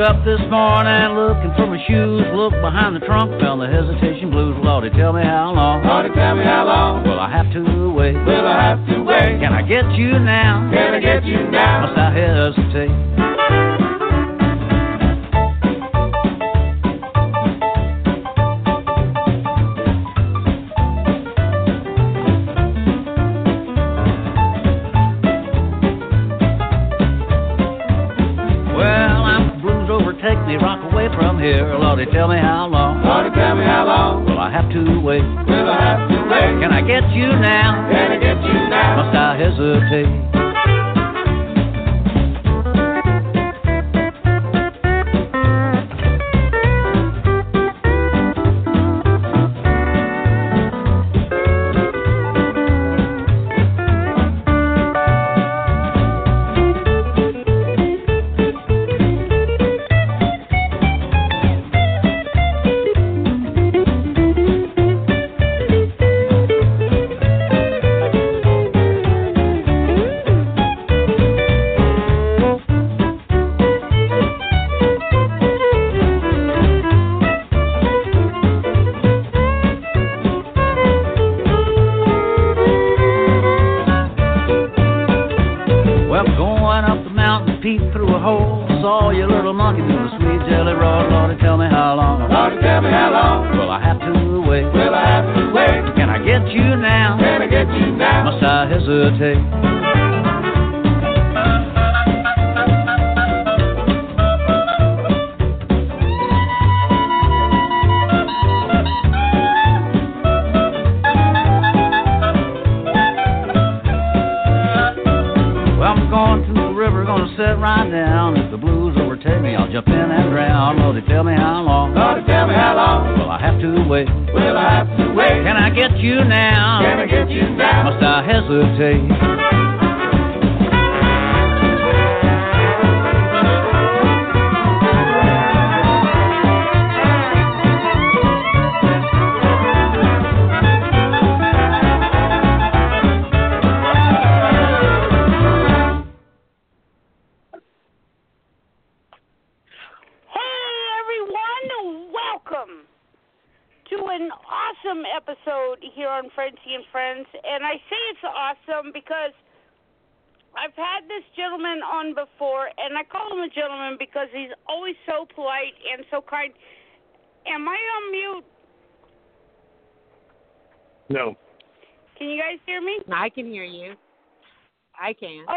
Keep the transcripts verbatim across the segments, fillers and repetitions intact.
Up this morning looking for my shoes. Look behind the trunk, felt the hesitation blues. Lordy, tell me how long. Lordy, tell me how long. Will I have to wait? Will I have to wait? Can I get you now? Can I get you now? Must I hesitate? Lordy, tell me how long. Lordy, tell me how long. Will I have to wait? Will I have to wait? Can I get you now? Can I get you now? Must I hesitate?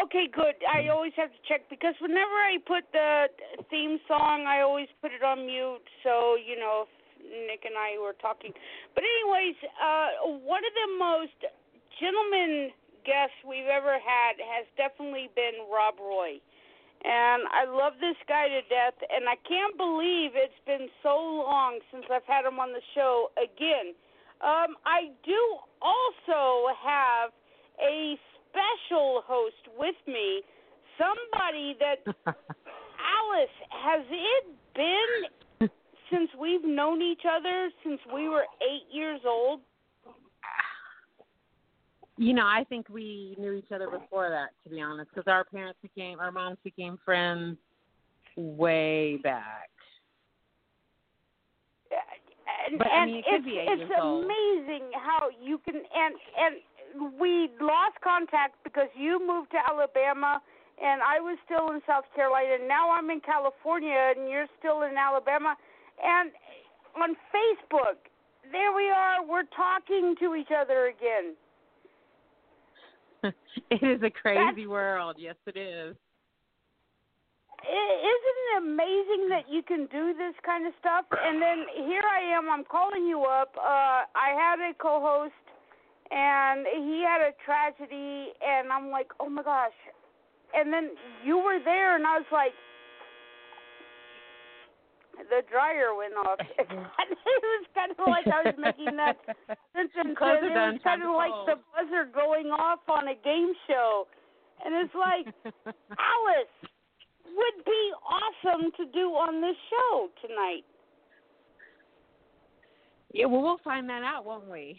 Okay, good. I always have to check because whenever I put the theme song, I always put it on mute. So, you know, if Nick and I were talking. But anyways, uh, one of the most gentleman guests we've ever had has definitely been Rob Roy. And I love this guy to death. And I can't believe it's been so long since I've had him on the show again. Um, I do also have a special host with me, somebody that, Alice, has it been since we've known each other, since we were eight years old? You know, I think we knew each other before that, to be honest, because our parents became, our moms became friends way back. And, but, and I mean, it could be eight years old. It's amazing how you can, and, and, we lost contact because you moved to Alabama and I was still in South Carolina. Now I'm in California and you're still in Alabama. And on Facebook, there we are. We're talking to each other again. It is a crazy That's, world. Yes, it is. Isn't it amazing that you can do this kind of stuff? And then here I am. I'm calling you up. Uh, I had a co-host, and he had a tragedy, and I'm like, oh, my gosh. And then you were there, and I was like, the dryer went off. It was kind of like I was making that sentence. It was kind of like the buzzer going off on a game show. And it's like, Alice would be awesome to do on this show tonight. Yeah, well, we'll find that out, won't we?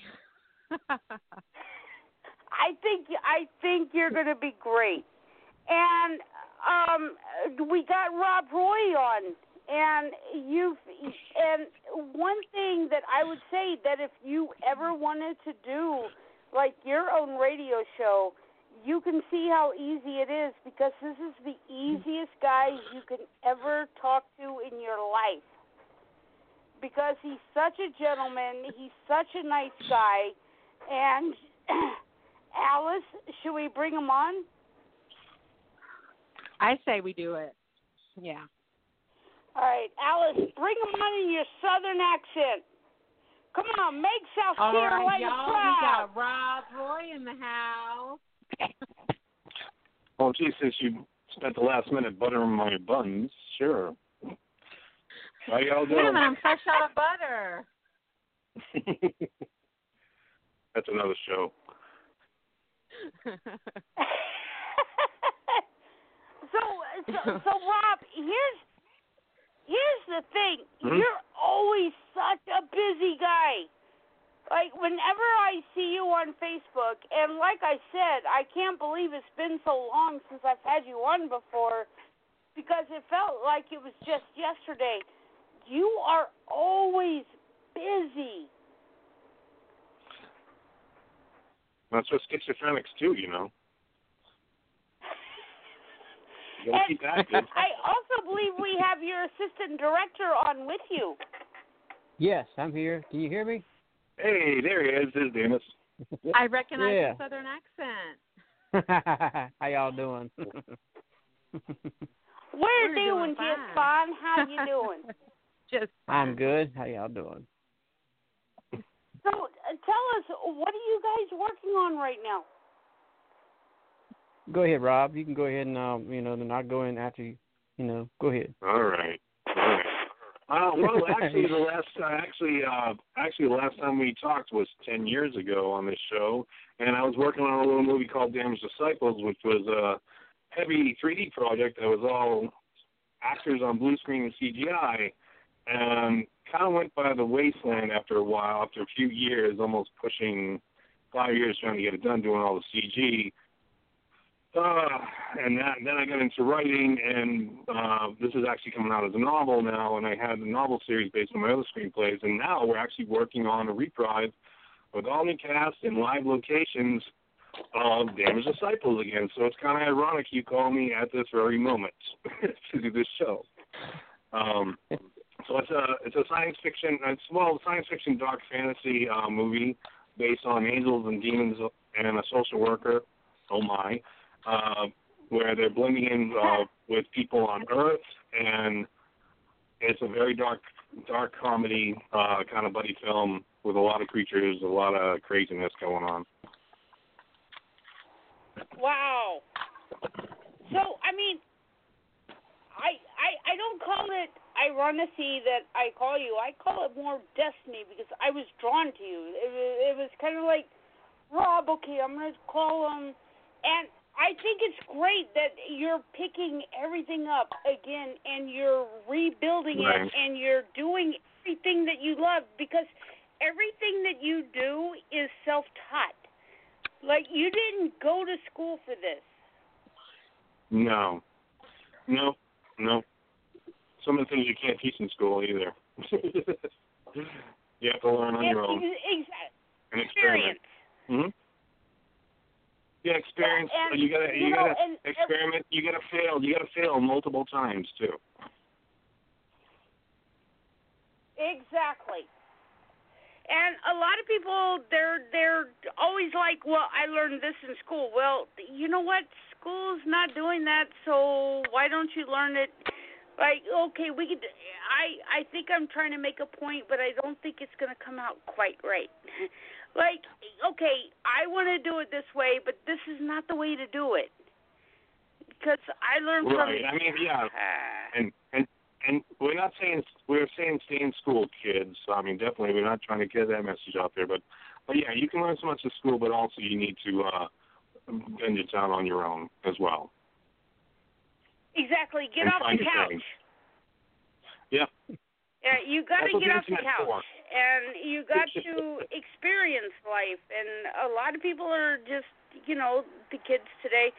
I think I think you're going to be great. And um, we got Rob Roy on. And you've and one thing that I would say that if you ever wanted to do like your own radio show, you can see how easy it is, because this is the easiest guy you can ever talk to in your life, because he's such a gentleman, he's such a nice guy. And Alice, should we bring him on? I say we do it. Yeah. All right, Alice, bring them on in your southern accent. Come on, make South Carolina proud. All right, y'all, proud. We got Rob Roy in the house. Well, gee, since you spent the last minute buttering my buns, sure. How y'all doing? Wait a minute, I'm fresh out of butter. That's another show. so, so, so, Rob, here's... Here's the thing. Mm-hmm. You're always such a busy guy. Like, whenever I see you on Facebook, and like I said, I can't believe it's been so long since I've had you on before, because it felt like it was just yesterday. You are always busy. That's what schizophrenics do, you know. And I also believe we have your assistant director on with you. Yes, I'm here. Can you hear me? Hey, there he is. This is Damus. I recognize yeah. the southern accent. How y'all doing? We're, We're doing, doing fine. just fine. How you doing? Just fine. I'm good. How y'all doing? So, uh, tell us, what are you guys working on right now? Go ahead, Rob. You can go ahead and, um, you know, then I'll go in after you, you know, go ahead. All right. All right. Uh, well, actually, the last uh, actually, uh, actually, the last time we talked was ten years ago on this show, and I was working on a little movie called Damaged Disciples, which was a heavy three D project that was all actors on blue screen and C G I, and kind of went by the wasteland after a while, after a few years, almost pushing five years trying to get it done, doing all the C G. Uh, and that, then I got into writing, and uh, this is actually coming out as a novel now, and I had a novel series based on my other screenplays, and now we're actually working on a reprise with all new cast and live locations of Damaged Disciples again, so it's kind of ironic you call me at this very moment to do this show. Um, so it's a, it's a science fiction, it's, well, science fiction dark fantasy uh, movie based on angels and demons and a social worker, oh my, Uh, where they're blending in uh, with people on Earth, and it's a very dark, dark comedy uh, kind of buddy film with a lot of creatures, a lot of craziness going on. Wow. So, I mean, I I, I don't call it ironicity that I call you. I call it more destiny, because I was drawn to you. It, it was kind of like, Rob, okay, I'm going to call him, and I think it's great that you're picking everything up again and you're rebuilding right. it, and you're doing everything that you love, because everything that you do is self-taught. Like, you didn't go to school for this. No. No. No. Some of the things you can't teach in school either. You have to learn on yeah, your own. Exactly. Experience. Mm-hmm. Yeah, experience. Yeah, and, you gotta, you, you know, gotta and, experiment. You gotta fail. You gotta fail multiple times too. Exactly. And a lot of people, they're they're always like, well, I learned this in school. Well, you know what? School's not doing that, so why don't you learn it? Like, okay, we could. I, I think I'm trying to make a point, but I don't think it's going to come out quite right. Like, okay, I want to do it this way, but this is not the way to do it. Because I learned right. from it. I mean, yeah. And, and and we're not saying, we're saying stay in school, kids. I mean, definitely, we're not trying to get that message out there. But, but yeah, you can learn so much at school, but also you need to uh, bend it down on your own as well. Exactly. Get off the couch. Things. Yeah. Yeah, you got to get off the couch. For. And you got to experience life. And a lot of people are just, you know, the kids today.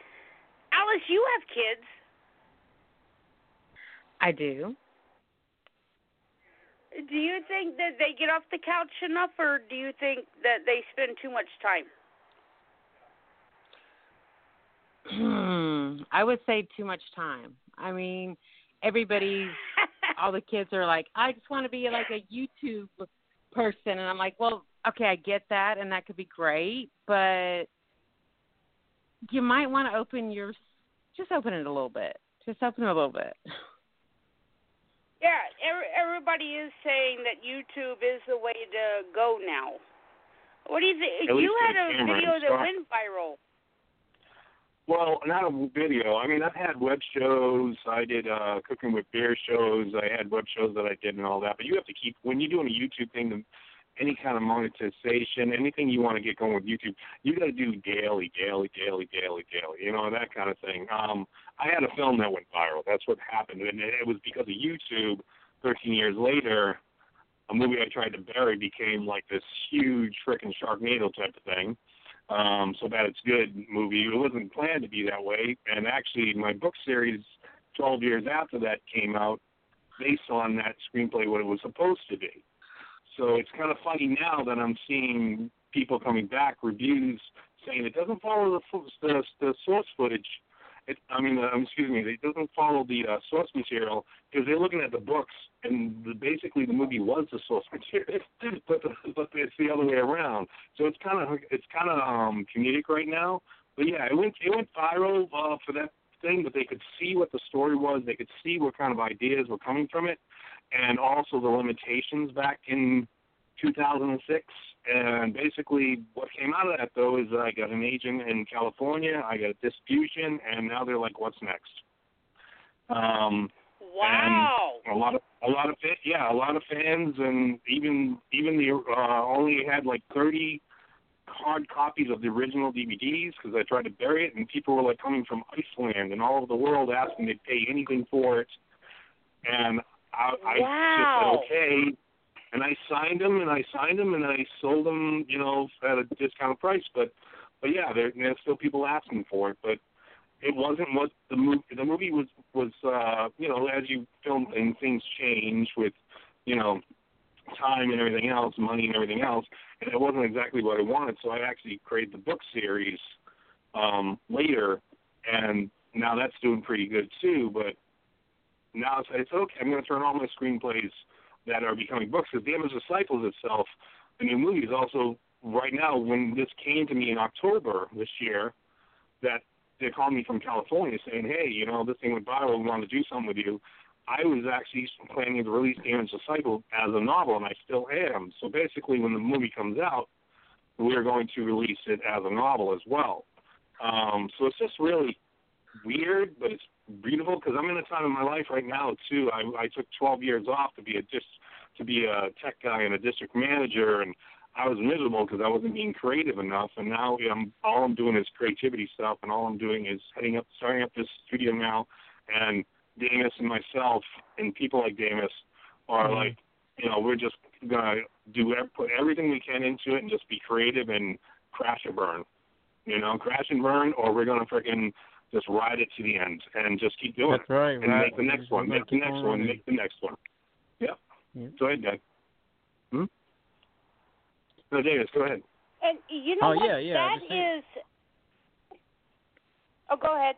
Alice, you have kids. I do. Do you think that they get off the couch enough, or do you think that they spend too much time? Hmm. I would say too much time. I mean, everybody's, all the kids are like, I just want to be like a YouTube person. And I'm like, well, okay, I get that, and that could be great, but you might want to open your, just open it a little bit. Just open it a little bit. Yeah, every, everybody is saying that YouTube is the way to go now. What do you think? You had a video that went viral. Well, not a video. I mean, I've had web shows. I did uh, cooking with beer shows. I had web shows that I did and all that. But you have to keep, when you're doing a YouTube thing, any kind of monetization, anything you want to get going with YouTube, you got to do daily, daily, daily, daily, daily, you know, that kind of thing. Um, I had a film that went viral. That's what happened. And it was because of YouTube. thirteen years later, a movie I tried to bury became like this huge freaking Sharknado type of thing. Um, so Bad It's Good movie. It wasn't planned to be that way. And actually, my book series, twelve years after that, came out based on that screenplay, what it was supposed to be. So it's kind of funny now that I'm seeing people coming back, reviews, saying it doesn't follow the the, the source footage. It, I mean, uh, excuse me, it doesn't follow the uh, source material, because they're looking at the books, and the, basically the movie was the source material, but, the, but it's the other way around. So it's kind of it's kind of um, comedic right now. But yeah, it went it went viral uh, for that thing, but they could see what the story was, they could see what kind of ideas were coming from it, and also the limitations back in two thousand six. And basically what came out of that, though, is I got an agent in California, I got a distribution, and now they're like, what's next? Um, wow. And a lot of, a lot of, yeah, a lot of fans, and even, even the, uh, only had like thirty hard copies of the original D V Ds, because I tried to bury it, and people were like coming from Iceland and all over the world asking to pay anything for it. And I, I wow. just said, okay. And I signed them, and I signed them, and I sold them, you know, at a discounted price. But, but yeah, there, there's still people asking for it. But it wasn't what the movie. The movie was, was uh, you know, as you film things, things change with, you know, time and everything else, money and everything else. And it wasn't exactly what I wanted. So I actually created the book series um, later, and now that's doing pretty good too. But now it's, it's okay. I'm going to turn all my screenplays that are becoming books, because Damaged Disciples itself, the new movie, is also, right now, when this came to me in October this year, that they called me from California saying, hey, you know, this thing went viral, we want to do something with you. I was actually planning to release Damaged Disciples as a novel, and I still am. So basically, when the movie comes out, we're going to release it as a novel as well. Um, so it's just really weird, but it's readable, because I'm in a time in my life right now too. I, I took twelve years off to be a just to be a tech guy and a district manager, and I was miserable because I wasn't being creative enough. And now I'm, all I'm doing is creativity stuff, and all I'm doing is heading up, starting up this studio now. And Damus and myself and people like Damus are mm-hmm. like, you know, we're just gonna do put everything we can into it and just be creative and crash and burn, you know, crash and burn, or we're gonna freaking just ride it to the end and just keep doing That's right, it. And right. make the next one, make the next one, make the next one. Yeah. yeah. Go ahead, Doug. Hmm? No, Davis, go ahead. And you know oh, what? Yeah, yeah, that is... Oh, go ahead.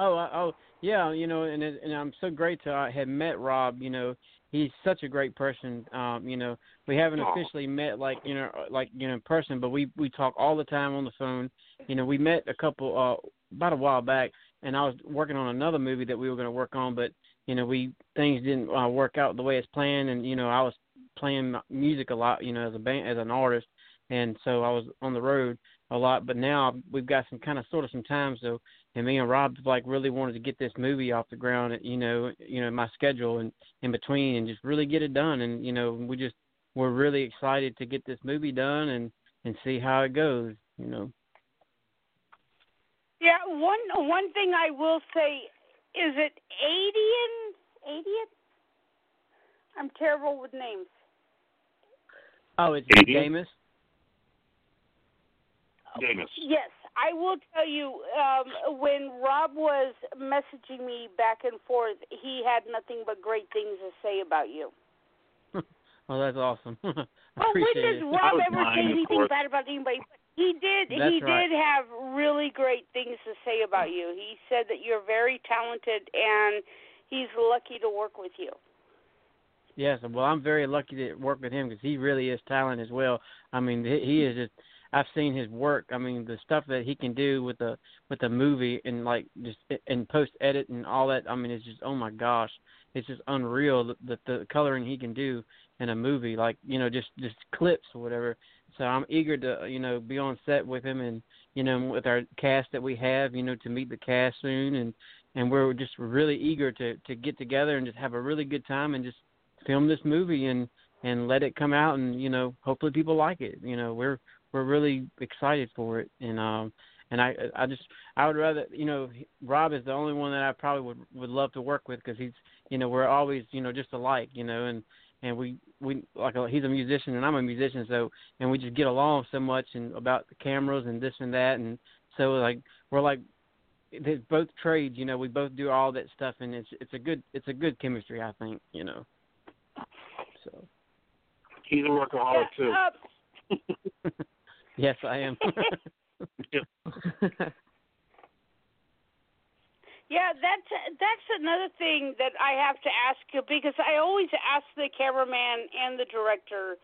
Oh, oh, yeah, you know, and it, and I'm so great to uh, have met Rob. You know, he's such a great person. Um, you know, we haven't Aww. officially met like you know, like you know, in person, but we, we talk all the time on the phone. You know, we met a couple uh, about a while back, and I was working on another movie that we were going to work on, but you know, we things didn't uh, work out the way it's planned, and you know, I was playing music a lot, you know, as a band, as an artist, and so I was on the road a lot. But now we've got some kind of sort of some time, so. And me and Rob like really wanted to get this movie off the ground, you know, you know, my schedule and in between, and just really get it done. And you know, we just we're really excited to get this movie done and, and see how it goes, you know. Yeah, one one thing I will say is it Adian? Adian? I'm terrible with names. Oh, it's Damus. Damus. Yes. I will tell you, um, when Rob was messaging me back and forth, he had nothing but great things to say about you. Well, that's awesome. I well, when does Rob ever say anything bad about anybody? He did. That's he right. did have really great things to say about you. He said that you're very talented, and he's lucky to work with you. Yes, well, I'm very lucky to work with him because he really is talented as well. I mean, he is just. I've seen his work. I mean, the stuff that he can do with the with the movie and like just and post edit and all that. I mean, it's just oh my gosh, it's just unreal that the, the coloring he can do in a movie, like you know, just, just clips or whatever. So I'm eager to you know be on set with him and you know with our cast that we have, you know, to meet the cast soon and, and we're just really eager to, to get together and just have a really good time and just film this movie and, and let it come out and you know hopefully people like it. You know we're We're really excited for it, and um, and I, I just, I would rather, you know, Rob is the only one that I probably would, would love to work with because he's, you know, we're always, you know, just alike, you know, and, and we, we like a, he's a musician and I'm a musician, so and we just get along so much and about the cameras and this and that, and so like we're like, it's both trades, you know, we both do all that stuff, and it's it's a good it's a good chemistry, I think, you know. So. He's a workaholic too. Uh, Yes, I am. yeah. yeah, that's that's another thing that I have to ask you because I always ask the cameraman and the director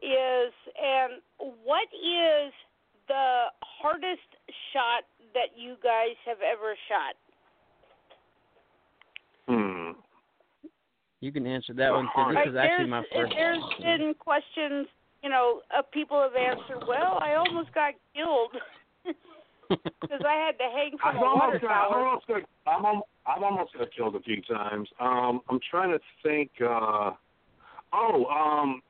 is, and what is the hardest shot that you guys have ever shot? Hmm. You can answer that one. Too. This is actually my first. There's been questions. You know, uh, people have answered, well, I almost got killed because I had to hang from I've a water tower. I've almost, almost got killed a few times. Um, I'm trying to think. Uh, oh, um,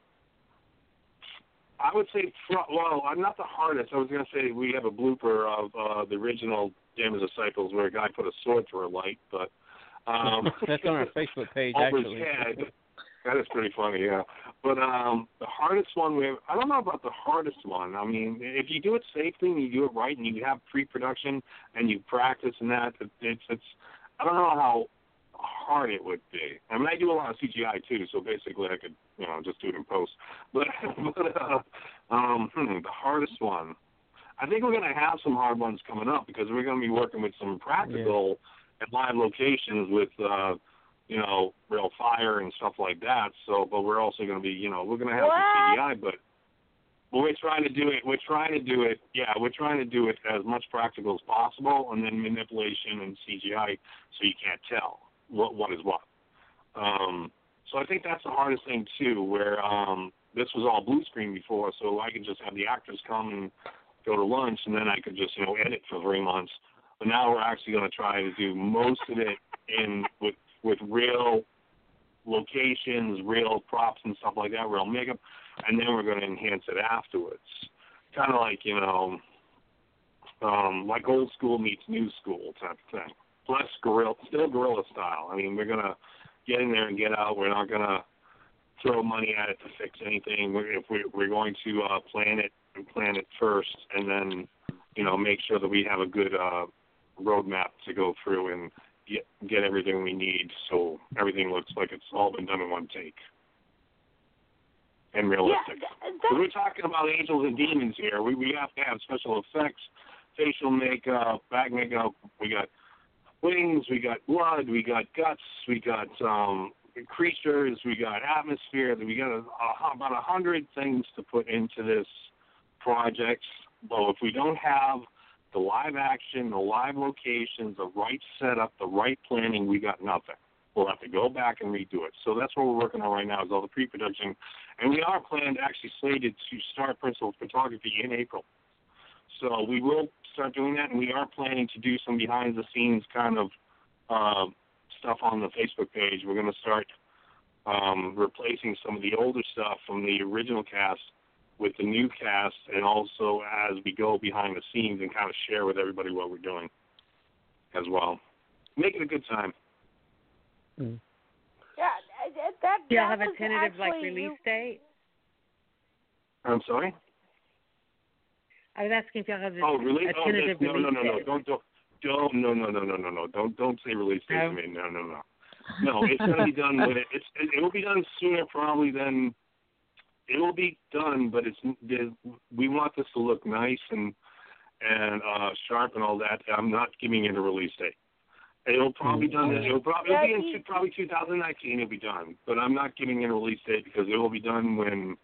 I would say, well, I'm not the hardest. I was going to say we have a blooper of uh, the original Damaged Disciples where a guy put a sword through a light. But um, that's on our Facebook page, actually. That is pretty funny, yeah. But um, the hardest one we have, I don't know about the hardest one. I mean, if you do it safely and you do it right and you have pre-production and you practice and that, it's, it's I don't know how hard it would be. I mean, I do a lot of C G I too, so basically I could, you know, just do it in post. But, but uh, um, hmm, the hardest one, I think we're going to have some hard ones coming up because we're going to be working with some practical yeah. and live locations with uh you know, real fire and stuff like that. So, but we're also going to be, you know, we're going to have what? some C G I, but, but we're trying to do it. We're trying to do it. Yeah, we're trying to do it as much practical as possible, and then manipulation and C G I, so you can't tell what what is what. Um, so I think that's the hardest thing too. Where um, this was all blue screen before, so I could just have the actors come and go to lunch, and then I could just, you know, edit for three months. But now we're actually going to try to do most of it in with. with real locations, real props and stuff like that, real makeup, and then we're going to enhance it afterwards. Kind of like, you know, um, like old school meets new school type of thing. Plus, gorilla, still guerrilla style. I mean, we're going to get in there and get out. We're not going to throw money at it to fix anything. We're, if we, we're going to uh, plan it and plan it first and then, you know, make sure that we have a good uh, roadmap to go through and Get, get everything we need so everything looks like it's all been done in one take and realistic. Yeah, that, we're talking about angels and demons here. We we have to have special effects, facial makeup, back makeup. We got wings, we got blood, we got guts, we got um, creatures, we got atmosphere, we got a, a, about a hundred things to put into this project. Well, if we don't have the live action, the live locations, the right setup, the right planning, we got nothing. We'll have to go back and redo it. So that's what we're working on right now is all the pre-production. And we are planned, actually slated, to start principal photography in April. So we will start doing that, and we are planning to do some behind-the-scenes kind of uh, stuff on the Facebook page. We're going to start um, replacing some of the older stuff from the original cast with the new cast, and also as we go behind the scenes and kind of share with everybody what we're doing as well. Make it a good time. Mm. Yeah, that, that, do you have a tentative like release you... date? I'm sorry? I was asking if y'all have a, oh, really? a tentative oh, no, release no, no, no. date. Don't, don't, don't, no, no, no, no, no, no. Don't, don't say release date no. to me. No, no, no. No, it's going to be done with it. It's, it. It will be done sooner probably than, it will be done, but it's we want this to look nice and, and uh, sharp and all that. I'm not giving it a release date. It'll probably be done. It'll probably it'll be in two, probably two thousand nineteen. It'll be done, but I'm not giving it a release date because it will be done when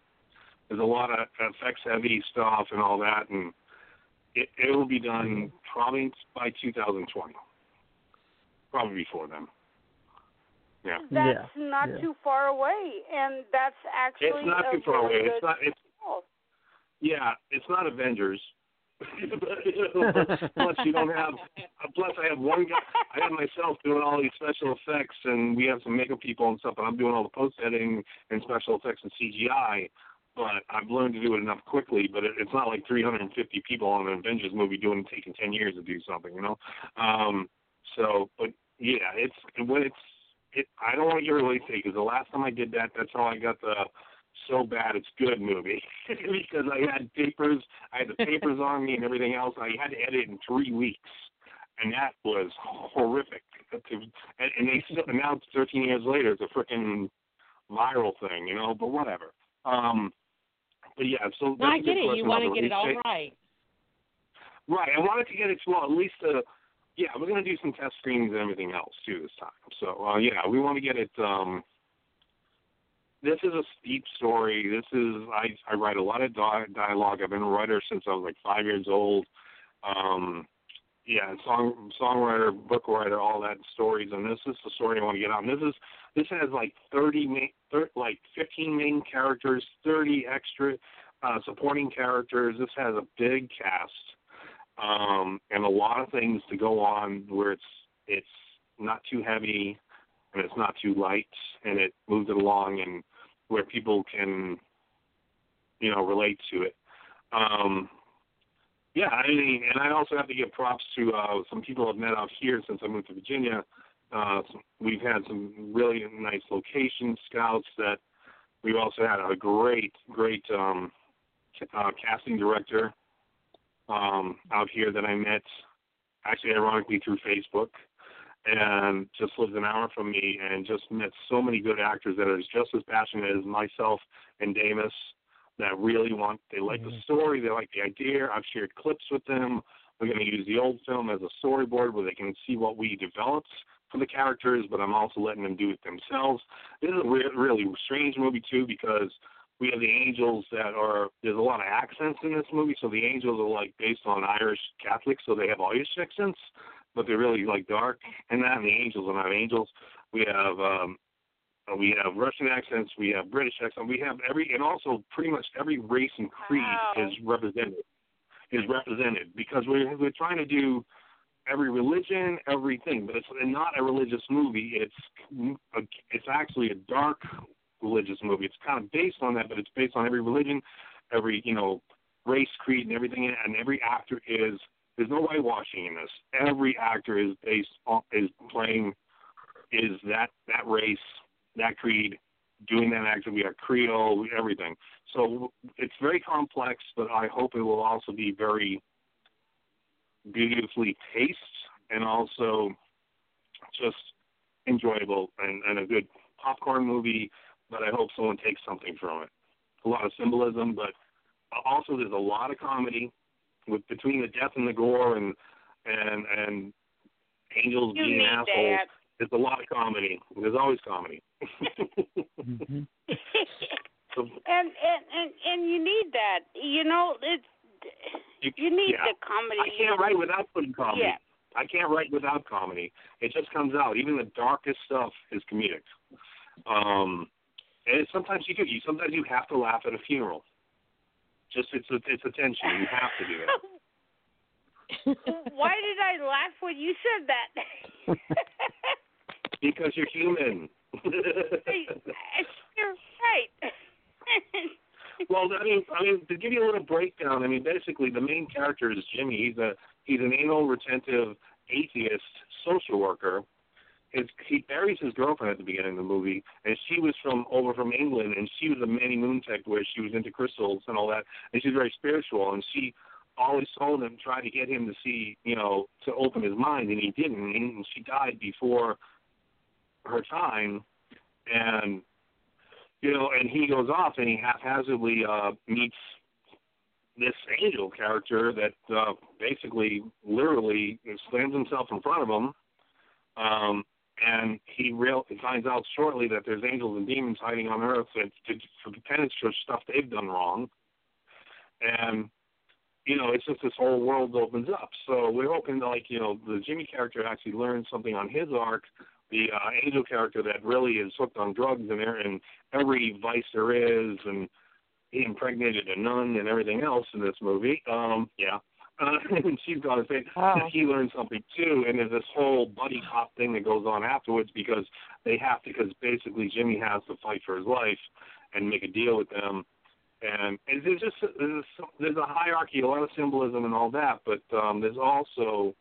there's a lot of effects-heavy stuff and all that, and it it will be done probably by two thousand twenty, probably before then. Yeah, that's yeah. not yeah. too far away, and that's actually it's not too far really away. It's not. It's, yeah, it's not Avengers. Plus, you don't have. Plus, I have one guy. I have myself doing all these special effects, and we have some makeup people and stuff. And I'm doing all the post editing and special effects and C G I. But I've learned to do it enough quickly. But it, it's not like three hundred fifty people on an Avengers movie doing taking ten years to do something, you know. Um, so, but yeah, it's when it's. It, I don't want to get released because the last time I did that, that's how I got the. So bad it's good movie because I had papers, I had the papers on me and everything else. I had to edit in three weeks, and that was horrific. And, and they still, now it's thirteen years later, it's a freaking viral thing, you know. But whatever. Um, but yeah, so that's no, I get it. You want to get it all right, right? I wanted to get it well, at least uh, yeah. We're gonna do some test screens and everything else too this time. So uh, yeah, we want to get it. Um, This is a steep story. This is I, I write a lot of dialogue. I've been a writer since I was like five years old. Um, yeah, song songwriter, book writer, all that stories. And this is the story I want to get out. And this is this has like thirty main, thir- like fifteen main characters, thirty extra uh, supporting characters. This has a big cast um, and a lot of things to go on where it's it's not too heavy. And it's not too light, and it moves it along, and where people can, you know, relate to it. Um, yeah, I mean, and I also have to give props to uh, some people I've met out here since I moved to Virginia. Uh, we've had some really nice location scouts that we've also had a great, great um, uh, casting director um, out here that I met, actually, ironically, through Facebook. And just lives an hour from me, and just met so many good actors that are just as passionate as myself and Damus. That really want they like mm-hmm. the story, they like the idea. I've shared clips with them. We're going to use the old film as a storyboard where they can see what we developed for the characters, but I'm also letting them do it themselves. This is a re- really strange movie too because we have the angels that are there's a lot of accents in this movie, so the angels are like based on Irish Catholics, so they have Irish accents. But they're really like dark, and that and the angels are not angels. We have um, we have Russian accents, we have British accents, we have every, and also pretty much every race and creed wow. is represented. Is represented because we're we're trying to do every religion, everything, but it's not a religious movie. It's a, it's actually a dark religious movie. It's kind of based on that, but it's based on every religion, every you know race, creed, and everything, and every actor is. There's no whitewashing in this. Every actor is based on, is playing is that, that race, that creed, doing that actor. We have Creole, everything. So it's very complex, but I hope it will also be very beautifully paced and also just enjoyable and, and a good popcorn movie, but I hope someone takes something from it. A lot of symbolism, but also there's a lot of comedy. With between the death and the gore and and and angels you being assholes. That. There's a lot of comedy. There's always comedy. mm-hmm. so, and, and and and you need that. You know, it's you, you need yeah. the comedy. I can't write without putting comedy. Yeah. I can't write without comedy. It just comes out. Even the darkest stuff is comedic. Um, and sometimes you do. You sometimes you have to laugh at a funeral. Just it's a, it's a tension. You have to do it. Why did I laugh when you said that? Because you're human. You're right. Well, I mean, I mean, to give you a little breakdown, I mean, basically the main character is Jimmy. He's a he's an anal retentive atheist social worker. His, he buries his girlfriend at the beginning of the movie, and she was from over from England, and she was a Manny Moon tech where she was into crystals and all that, and she's very spiritual, and she always told him, tried to get him to see, you know, to open his mind, and he didn't. And she died before her time, and you know, and he goes off and he haphazardly uh, meets this angel character that uh, basically, literally, slams himself in front of him, um, and he real he finds out shortly that there's angels and demons hiding on Earth to, to, for penance for stuff they've done wrong, and. You know, it's just this whole world opens up. So we're hoping to, like, you know, the Jimmy character actually learns something on his arc, the uh, angel character that really is hooked on drugs and, and every vice there is, and he impregnated a nun and everything else in this movie. Um, yeah. Uh, and she's got to say, wow. He learns something, too. And there's this whole buddy cop thing that goes on afterwards because they have to, because basically Jimmy has to fight for his life and make a deal with them. And there's just there's a, there's a hierarchy, a lot of symbolism and all that, but um, there's also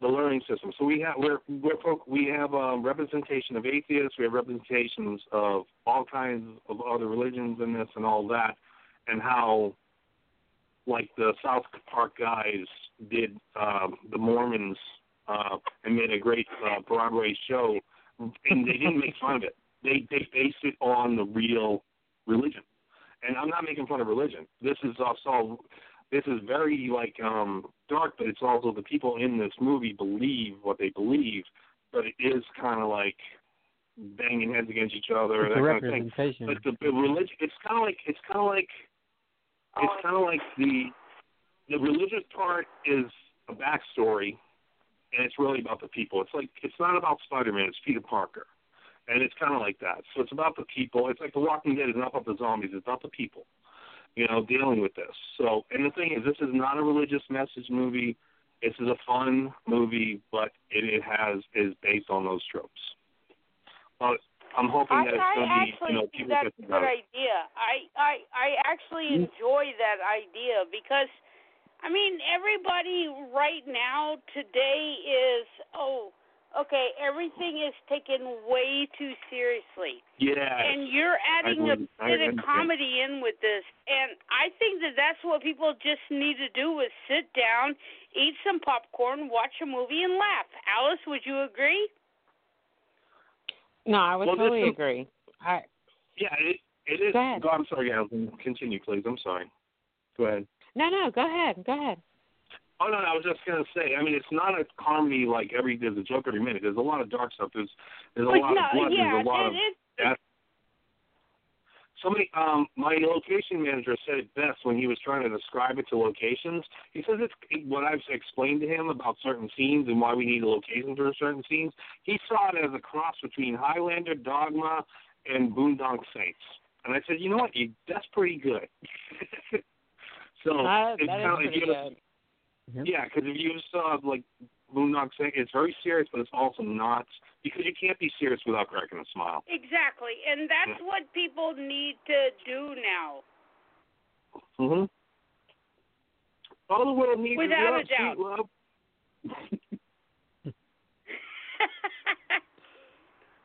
the learning system. So we have we're, we're we have um, representation of atheists, we have representations of all kinds of other religions in this and all that, and how like the South Park guys did uh, the Mormons uh, and made a great uh, Broadway show, and they didn't make fun of it. They they based it on the real religion. And I'm not making fun of religion. This is also, this is very like um, dark, but it's also the people in this movie believe what they believe, but it is kind of like banging heads against each other and that kind of thing. But the, the religion, it's kind of like it's kind of like it's kind of like the the religious part is a backstory, and it's really about the people. It's like it's not about Spider-Man. It's Peter Parker. And it's kind of like that. So it's about the people. It's like The Walking Dead is not about the zombies. It's about the people, you know, dealing with this. So, and the thing is, this is not a religious message movie. This is a fun movie, but it, it has is based on those tropes. But I'm hoping I, that it's going to be, you know, people get to know. I actually think that's a good idea. I, I, I actually mm-hmm. enjoy that idea because, I mean, everybody right now today is, oh, okay, everything is taken way too seriously. Yeah. And you're adding a bit of comedy in with this. And I think that that's what people just need to do is sit down, eat some popcorn, watch a movie, and laugh. Alice, would you agree? No, I would well, totally is, agree. I, yeah, it, it is. Go I'm sorry, Allison. Continue, please. I'm sorry. Go ahead. No, no, go ahead. Go ahead. Oh, no, I was just going to say, I mean, it's not a comedy like every, there's a joke every minute. There's a lot of dark stuff. There's there's a but lot no, of blood. Yeah, there's a lot of death. Somebody, um, my location manager said it best when he was trying to describe it to locations. He says it's what I've explained to him about certain scenes and why we need a location for certain scenes. He saw it as a cross between Highlander, Dogma, and Boondock Saints. And I said, you know what, that's pretty good. So uh, it's kind of like, yeah, because if you saw, like, Boondock saying, it's very serious, but it's also not, because you can't be serious without cracking a smile. Exactly, and that's yeah. what people need to do now. Mm-hmm. All the world needs without is love, a doubt. Sweet love.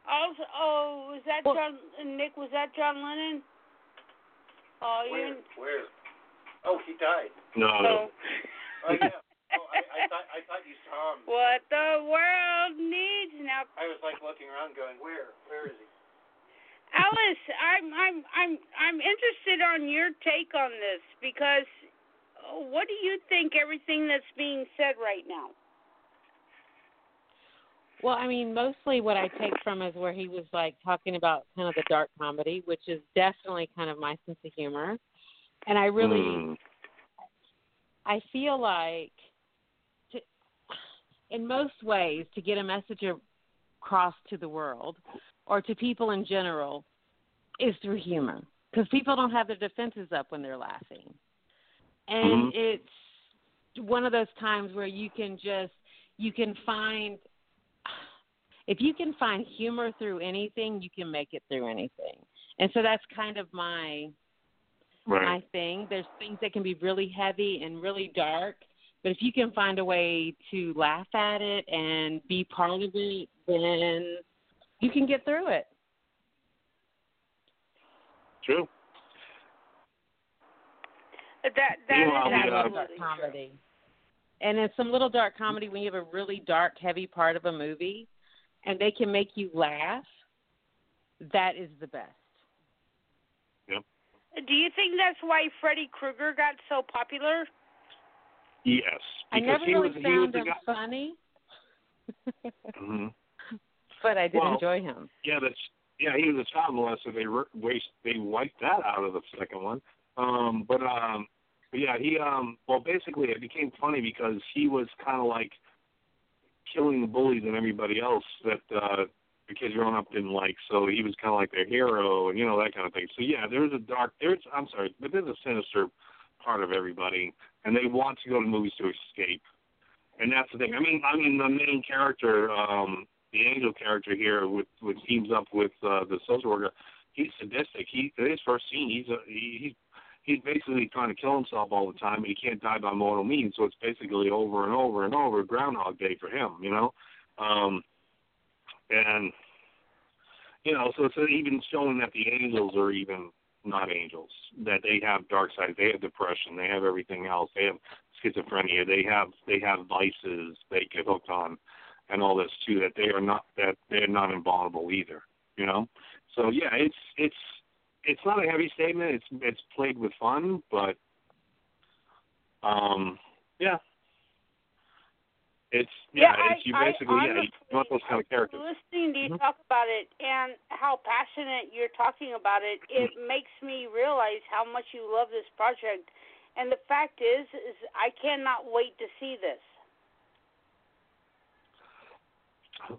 Also, oh, was that what? John, Nick, was that John Lennon? Oh, where, you... where? Oh, he died. No, oh. no. Oh, yeah. Oh, I, I, thought, I thought you saw him. What the world needs now. I was like looking around, going, "Where? Where is he?" Alice, I'm, I'm, I'm, I'm interested on your take on this because, what do you think? Everything that's being said right now. Well, I mean, mostly what I take from is where he was, like, talking about kind of the dark comedy, which is definitely kind of my sense of humor. And I really, mm. I feel like, to, in most ways, to get a message across to the world or to people in general is through humor. Because people don't have their defenses up when they're laughing. And mm-hmm. it's one of those times where you can just, you can find... If you can find humor through anything, you can make it through anything. And so that's kind of my right. my thing. There's things that can be really heavy and really dark, but if you can find a way to laugh at it and be part of it, then you can get through it. True. That that you know, is absolutely comedy. True. And it's some little dark comedy when you have a really dark, heavy part of a movie. And they can make you laugh, that is the best. Yep. Do you think that's why Freddy Krueger got so popular? Yes. I never really was, found him guy... funny, mm-hmm. but I did well, enjoy him. Yeah, that's yeah. He was a child molester. They re- waste they wiped that out of the second one. Um, but um, but yeah, he um, well, basically, it became funny because he was kind of like. Killing the bullies and everybody else that uh, the kids growing up didn't like, so he was kind of like their hero, and you know that kind of thing. So yeah, there's a dark, there's I'm sorry, but there's a sinister part of everybody, and they want to go to movies to escape, and that's the thing. I mean, I mean the main character, um, the angel character here, with with teams up with uh, the social worker. He's sadistic. He in his first scene, he's a, he, he's he's basically trying to kill himself all the time, and he can't die by mortal means, so it's basically over and over and over, Groundhog Day for him, you know? Um, and, you know, so it's even showing that the angels are even not angels, that they have dark sides, they have depression, they have everything else, they have schizophrenia, they have they have vices they get hooked on, and all this, too, that they are not, that they're not invulnerable either, you know? So, yeah, it's it's... It's not a heavy statement. It's it's played with fun, but um, yeah, it's yeah. yeah it's, you I, basically I yeah. You want those kind of characters. Listening to you mm-hmm. talk about it and how passionate you're talking about it, it mm-hmm. makes me realize how much you love this project. And the fact is, is I cannot wait to see this.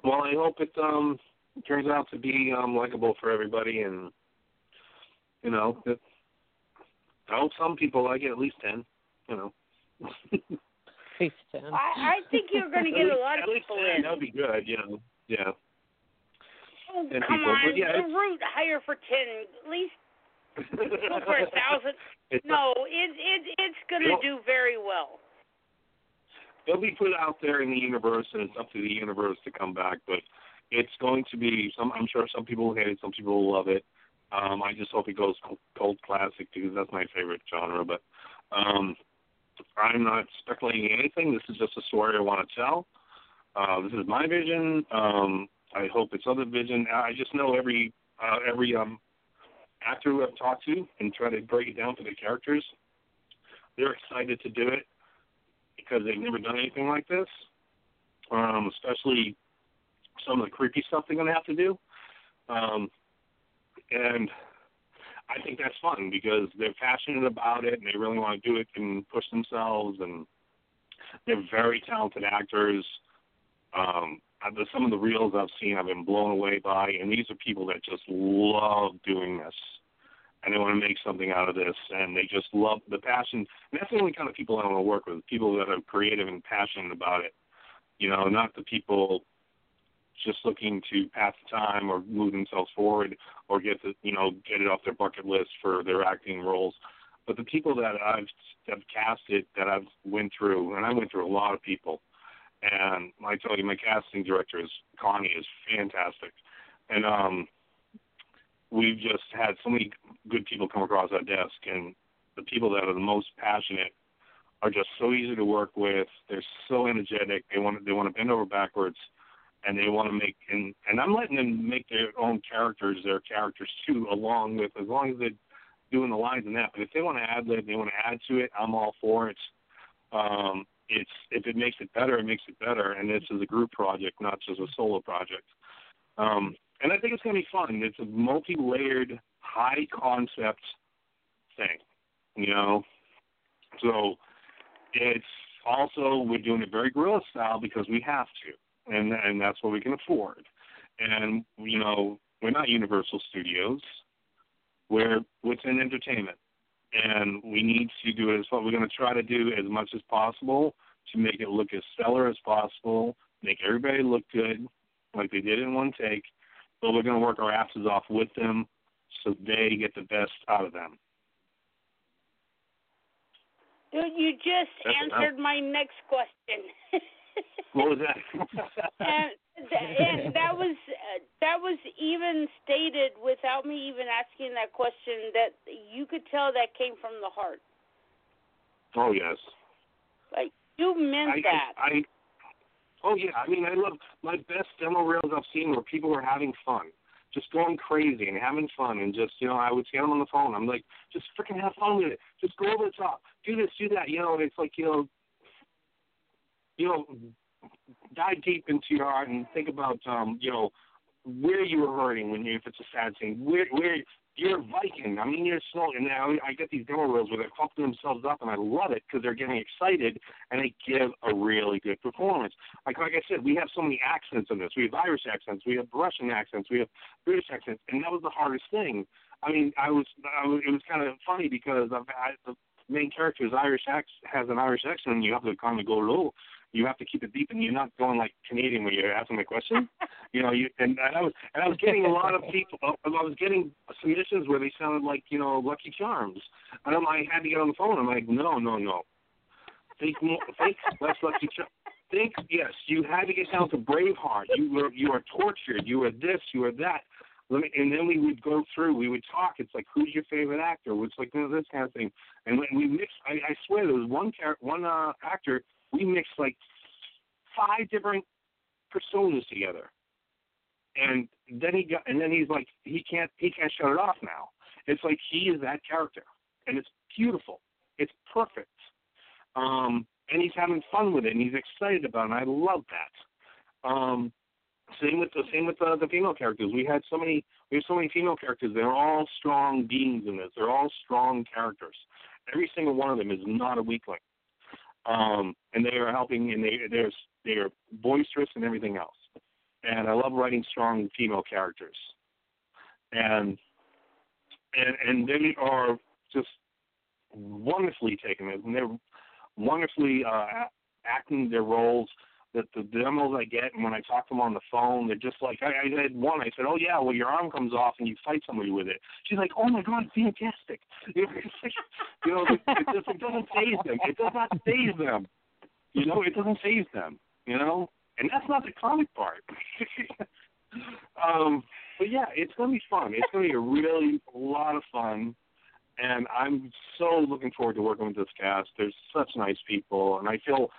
Well, I hope it um, turns out to be um, likable for everybody and. You know, it, I hope some people like it, at least ten, you know. At least ten. I, I think you're going to get least, a lot of people ten, in. That would be good, you know. Yeah. Oh, ten come people. on. But, yeah, the root higher for ten. At least go for a thousand. It's no, not, it, it, it's going to do very well. They'll be put out there in the universe, and it's up to the universe to come back. But it's going to be, some. I'm sure some people will hate it, some people will love it. Um, I just hope it goes cult classic because that's my favorite genre. But um, I'm not speculating anything. This is just a story I want to tell. Uh, this is my vision. Um, I hope it's other vision. I just know every uh, every um, actor who I've talked to and try to break it down for the characters. They're excited to do it because they've never done anything like this. Um, especially some of the creepy stuff they're going to have to do. Um, And I think that's fun because they're passionate about it and they really want to do it and push themselves. And they're very talented actors. Um, some of the reels I've seen I've been blown away by. And these are people that just love doing this. And they want to make something out of this. And they just love the passion. And that's the only kind of people I want to work with, people that are creative and passionate about it. You know, not the people just looking to pass the time or move themselves forward or get the, you know, get it off their bucket list for their acting roles. But the people that I've have casted that I've went through, and I went through a lot of people, and I tell you, my casting director is Connie is fantastic. And um, we've just had so many good people come across our desk, and the people that are the most passionate are just so easy to work with. They're so energetic. They want, they want to bend over backwards. And they want to make, and, and I'm letting them make their own characters, their characters too, along with, as long as they're doing the lines and that. But if they want to ad lib, they want to add to it, I'm all for it. Um, it's if it makes it better, it makes it better. And this is a group project, not just a solo project. Um, and I think it's going to be fun. It's a multi-layered, high-concept thing, you know. So it's also we're doing it very guerrilla style because we have to, and and that's what we can afford. And, you know, we're not Universal Studios. We're Wits'-End Entertainment. And we need to do it as well. We're going to try to do as much as possible to make it look as stellar as possible, make everybody look good like they did in one take, but we're going to work our asses off with them so they get the best out of them. Dude, you just That's answered enough. my next question. What was that? and, and that was uh, that was even stated without me even asking that question. That you could tell that came from the heart. Oh yes. Like you meant I, that. I, I, oh yeah. I mean, I love my best demo reels I've seen where people are having fun, just going crazy and having fun, and just you know, I would see them on the phone. I'm like, just freaking have fun with it. Just go over the top. Do this, do that. You know, and it's like you know. You know, dive deep into your art and think about, um, you know, where you were hurting when you, if it's a sad scene, where, where you're a Viking. I mean, you're slow. And now I get these demo reels where they're pumping themselves up, and I love it because they're getting excited, and they give a really good performance. Like, like I said, we have so many accents in this. We have Irish accents. We have Russian accents. We have British accents. And that was the hardest thing. I mean, I was, I was it was kind of funny because I've, I, the main character is Irish ac- has an Irish accent, and you have to kind of go low. You have to keep it deep, and you're not going like Canadian when you're asking the question. You know, you and, and I was and I was getting a lot of people. I was getting submissions where they sounded like you know Lucky Charms, and I'm, I had to get on the phone. I'm like, no, no, no. Think more, think less Lucky Charms. Think yes. You had to get down to Braveheart. You were you are tortured. You are this. You are that. Let me, and then we would go through. We would talk. It's like, who's your favorite actor? It's like you know, this kind of thing. And when we mixed, I, I swear there was one car- one uh, actor. We mixed like five different personas together, and then he got, and then he's like, he can't, he can't shut it off now. It's like he is that character, and it's beautiful, it's perfect, um, and he's having fun with it, and he's excited about it. And I love that. Um, same with the same with the, the female characters. We had so many, we have so many female characters. They're all strong beings in this. They're all strong characters. Every single one of them is not a weakling. Um, and they are helping, and they they're, they're boisterous and everything else. And I love writing strong female characters. And and and they are just wonderfully taking it, and they're wonderfully uh, acting their roles. That the demos I get, and when I talk to them on the phone, they're just like, I, I had one, I said, oh, yeah, well, your arm comes off and you fight somebody with it. She's like, oh, my God, fantastic. You know, it, it, just, it doesn't faze them. It does not faze them. You know, it doesn't faze them, you know? And that's not the comic part. um, but, yeah, it's going to be fun. It's going to be a really a lot of fun. And I'm so looking forward to working with this cast. They're such nice people, and I feel –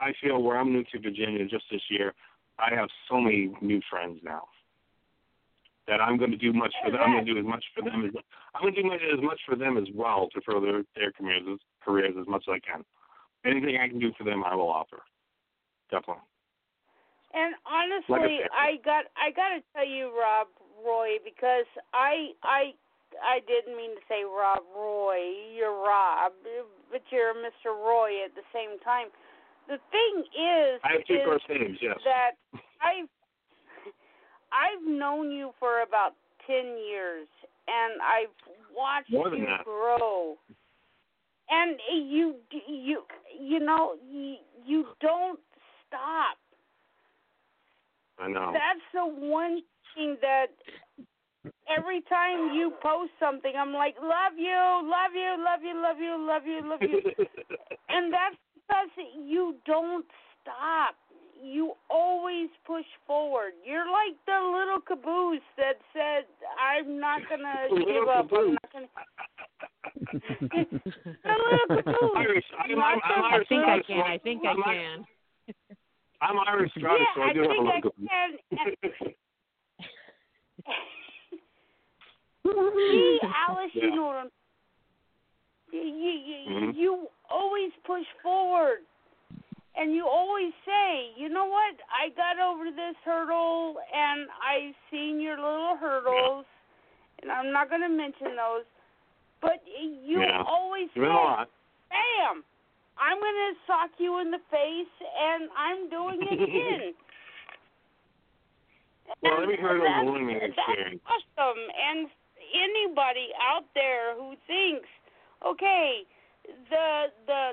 I feel where I'm new to Virginia just this year, I have so many new friends now that I'm going to do much for them. I'm going to do as much for them as I'm going to do much, as much for them as well to further their careers, careers as much as I can. Anything I can do for them, I will offer. Definitely. And honestly, like I, said, I got I got to tell you, Rob Roy, because I I I didn't mean to say Rob Roy. You're Rob, but you're Mister Roy at the same time. The thing is, I have two is first names, yes. That I've, I've known you for about ten years, and I've watched you that. grow. And you, you, you know, you, you don't stop. I know. That's the one thing that every time you post something, I'm like, love you, love you, love you, love you, love you, love you. And that's because you don't stop. You always push forward. You're like the little caboose that said, I'm not going to give up. Caboose. I'm not going to. The little caboose. Irish. I'm, I'm, I'm Irish. I think I can. I think I can. I'm Irish. Yeah, so I, I do think have a little I can. See, Alice, yeah. You know what I'm saying. You, you, mm-hmm. you always push forward. And you always say, you know what, I got over this hurdle, and I've seen your little hurdles, yeah. and I'm not going to mention those, but you yeah. always say, bam, I'm going to sock you in the face, and I'm doing it again. Well, every hurdle is a learning experience. That's awesome, and anybody out there who thinks, okay, the the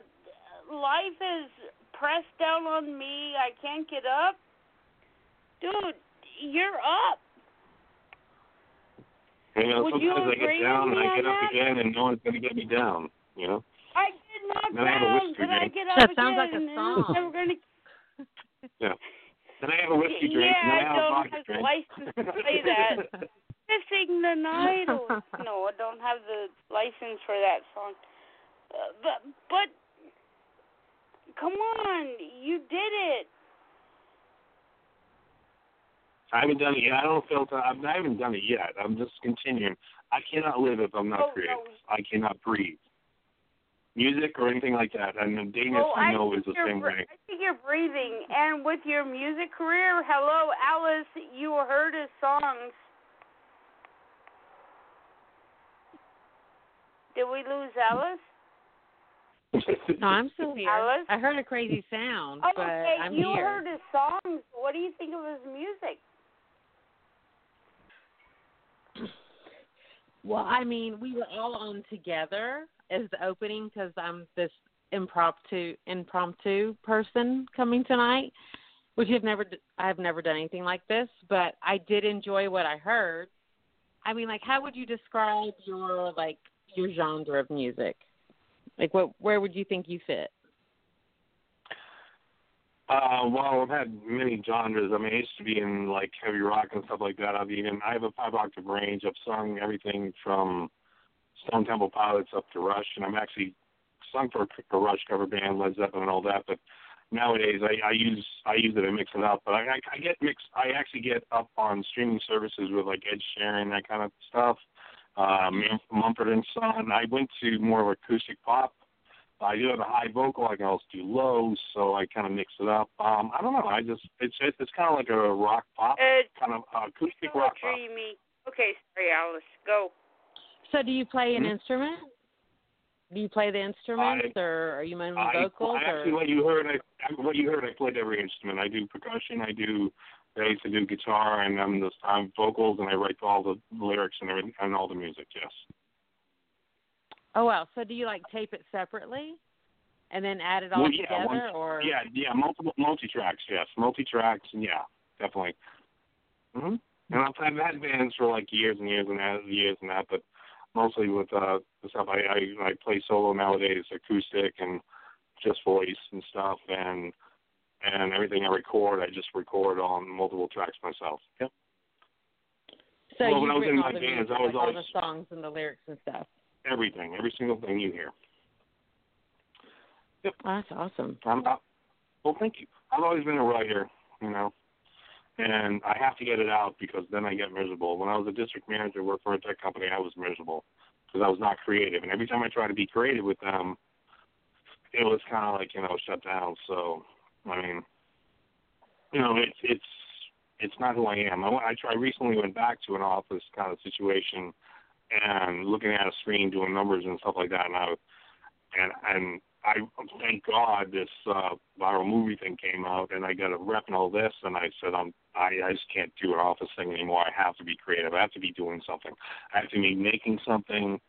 life is pressed down on me, I can't get up. Dude, you're up. You know, would sometimes you I get down and I get up that? again, and no one's going to get me down, you know? I get knocked down, but I get up again. That sounds like a song. Never gonna... Yeah. Then I have a whiskey drink. Yeah, I don't have the license to say that. Kissing the night. Or, no, I don't have the license for that song. Uh, but, but, come on, you did it. I haven't done it yet. I don't feel to, I haven't done it yet. I'm just continuing. I cannot live if I'm not oh, creative. No. I cannot breathe. Music or anything like that. I mean, Danish, oh, I know, is the same way. I think you're breathing. And with your music career, hello, Alice, you heard his songs. Did we lose Alice? No, I'm still here. Alice? I heard a crazy sound, oh, but okay. I'm you here. You heard his songs. What do you think of his music? Well, I mean, we were all on together as the opening because I'm this impromptu impromptu person coming tonight, which I've never I've never done anything like this, but I did enjoy what I heard. I mean, like, how would you describe your like your genre of music? Like, what where would you think you fit? Uh, well, I've had many genres. I mean, I used to be in like heavy rock and stuff like that. I've even I have a five octave range. I've sung everything from Stone Temple Pilots up to Rush, and I'm actually sung for a Rush cover band, Led Zeppelin, and all that. But nowadays, I, I use I use it to mix it up. But I, I, I get mixed. I actually get up on streaming services with like Ed Sheeran, that kind of stuff. Um, Mumford and Son. I went to more of acoustic pop. I do have a high vocal. I can also do low, so I kind of mix it up. Um, I don't know. I just it's it's, it's kind of like a rock pop, uh, kind of acoustic rock pop. Okay, sorry, Alice, go. So, do you play an mm-hmm. instrument? Do you play the instruments, I, or are you mainly vocals? I actually, or? what you heard, I, what you heard, I played every instrument. I do percussion, I do bass, I do guitar, and I'm the I'm vocals, and I write all the lyrics and everything, and all the music. Yes. Oh wow! So do you like tape it separately, and then add it all well, yeah, together, one, or yeah, yeah, multiple multi tracks, yes, multi tracks, yeah, definitely. Mm-hmm. And I've, I've had bands for like years and years and that, years and that, but mostly with uh, the stuff I, I I play solo nowadays, acoustic and just voice and stuff, and and everything I record, I just record on multiple tracks myself. Yep. So well, when I was in my bands, music, I was like always all the songs and the lyrics and stuff. Everything, every single thing you hear. Yep. That's awesome. I'm, I, well, thank you. I've always been a writer, you know, and I have to get it out because then I get miserable. When I was a district manager working for a tech company, I was miserable because I was not creative. And every time I tried to be creative with them, it was kind of like, you know, shut down. So, I mean, you know, it's it's it's not who I am. I, I, I recently went back to an office kind of situation and looking at a screen, doing numbers and stuff like that, and I, and and I thank God this uh, viral movie thing came out, and I got a rep and all this, and I said, I'm, I, I just can't do an office thing anymore. I have to be creative. I have to be doing something. I have to be making something,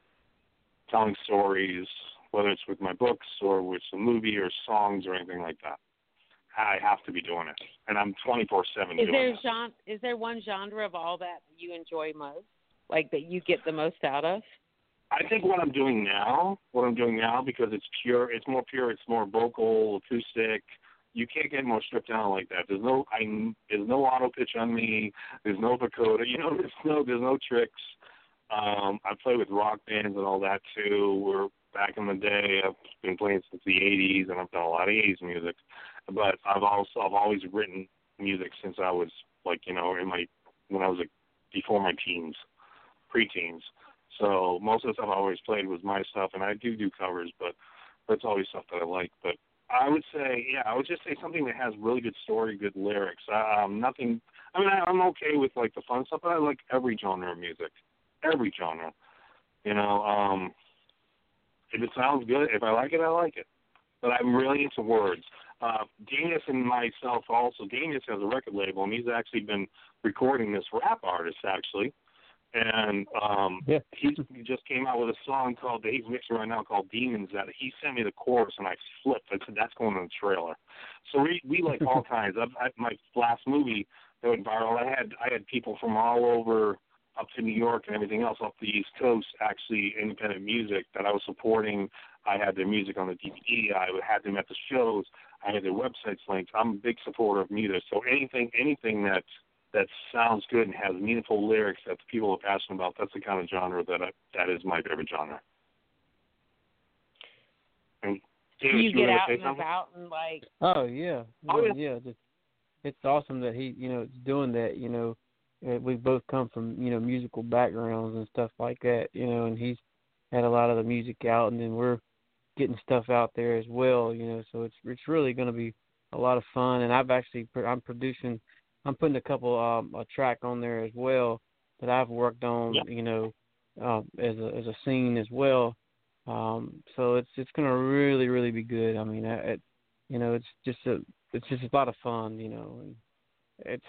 telling stories, whether it's with my books or with a movie or songs or anything like that. I have to be doing it, and I'm twenty-four seven doing it. Gen- is there one genre of all that you enjoy most? Like that you get the most out of? I think what I'm doing now, what I'm doing now, because it's pure, it's more pure, it's more vocal, acoustic. You can't get more stripped down like that. There's no, I, there's no auto pitch on me. There's no Dakota. You know, there's no, there's no tricks. Um, I play with rock bands and all that too. We're back in the day. I've been playing since the eighties, and I've done a lot of eighties music. But I've also, I've always written music since I was like, you know, in my when I was like before my teens. Preteens. So most of the stuff I always played was my stuff, and I do do covers, but that's always stuff that I like. But I would say, yeah, I would just say something that has really good story, good lyrics. Um, nothing. I mean, I, I'm okay with like the fun stuff, but I like every genre of music, every genre. You know, um, if it sounds good, if I like it, I like it. But I'm really into words. Uh, Danius and myself also. Danius has a record label, and he's actually been recording this rap artist actually, and um, yeah. he just came out with a song called that he's mixing right now called "Demons." That he sent me the chorus, and I flipped. I said, "That's going on the trailer." So we we like all kinds. I, I, my last movie that went viral, I had I had people from all over up to New York and everything else up the East Coast, actually independent music that I was supporting. I had their music on the D V D. I had them at the shows. I had their websites linked. I'm a big supporter of music. So anything anything that that sounds good and has meaningful lyrics that the people are passionate about, that's the kind of genre that I, that is my favorite genre. And David, do you, you get out and something? About and like... Oh, yeah. Oh, yeah. yeah. Just, it's awesome that he, you know, doing that, you know. We both come from, you know, musical backgrounds and stuff like that, you know, and he's had a lot of the music out, and then we're getting stuff out there as well, you know, so it's it's really going to be a lot of fun. And I've actually, I'm producing, I'm putting a couple, um, a track on there as well that I've worked on, yeah. you know, uh, as a as a scene as well. Um, so it's it's going to really, really be good. I mean, I, it, you know, it's just a, it's just a lot of fun, you know, and it's,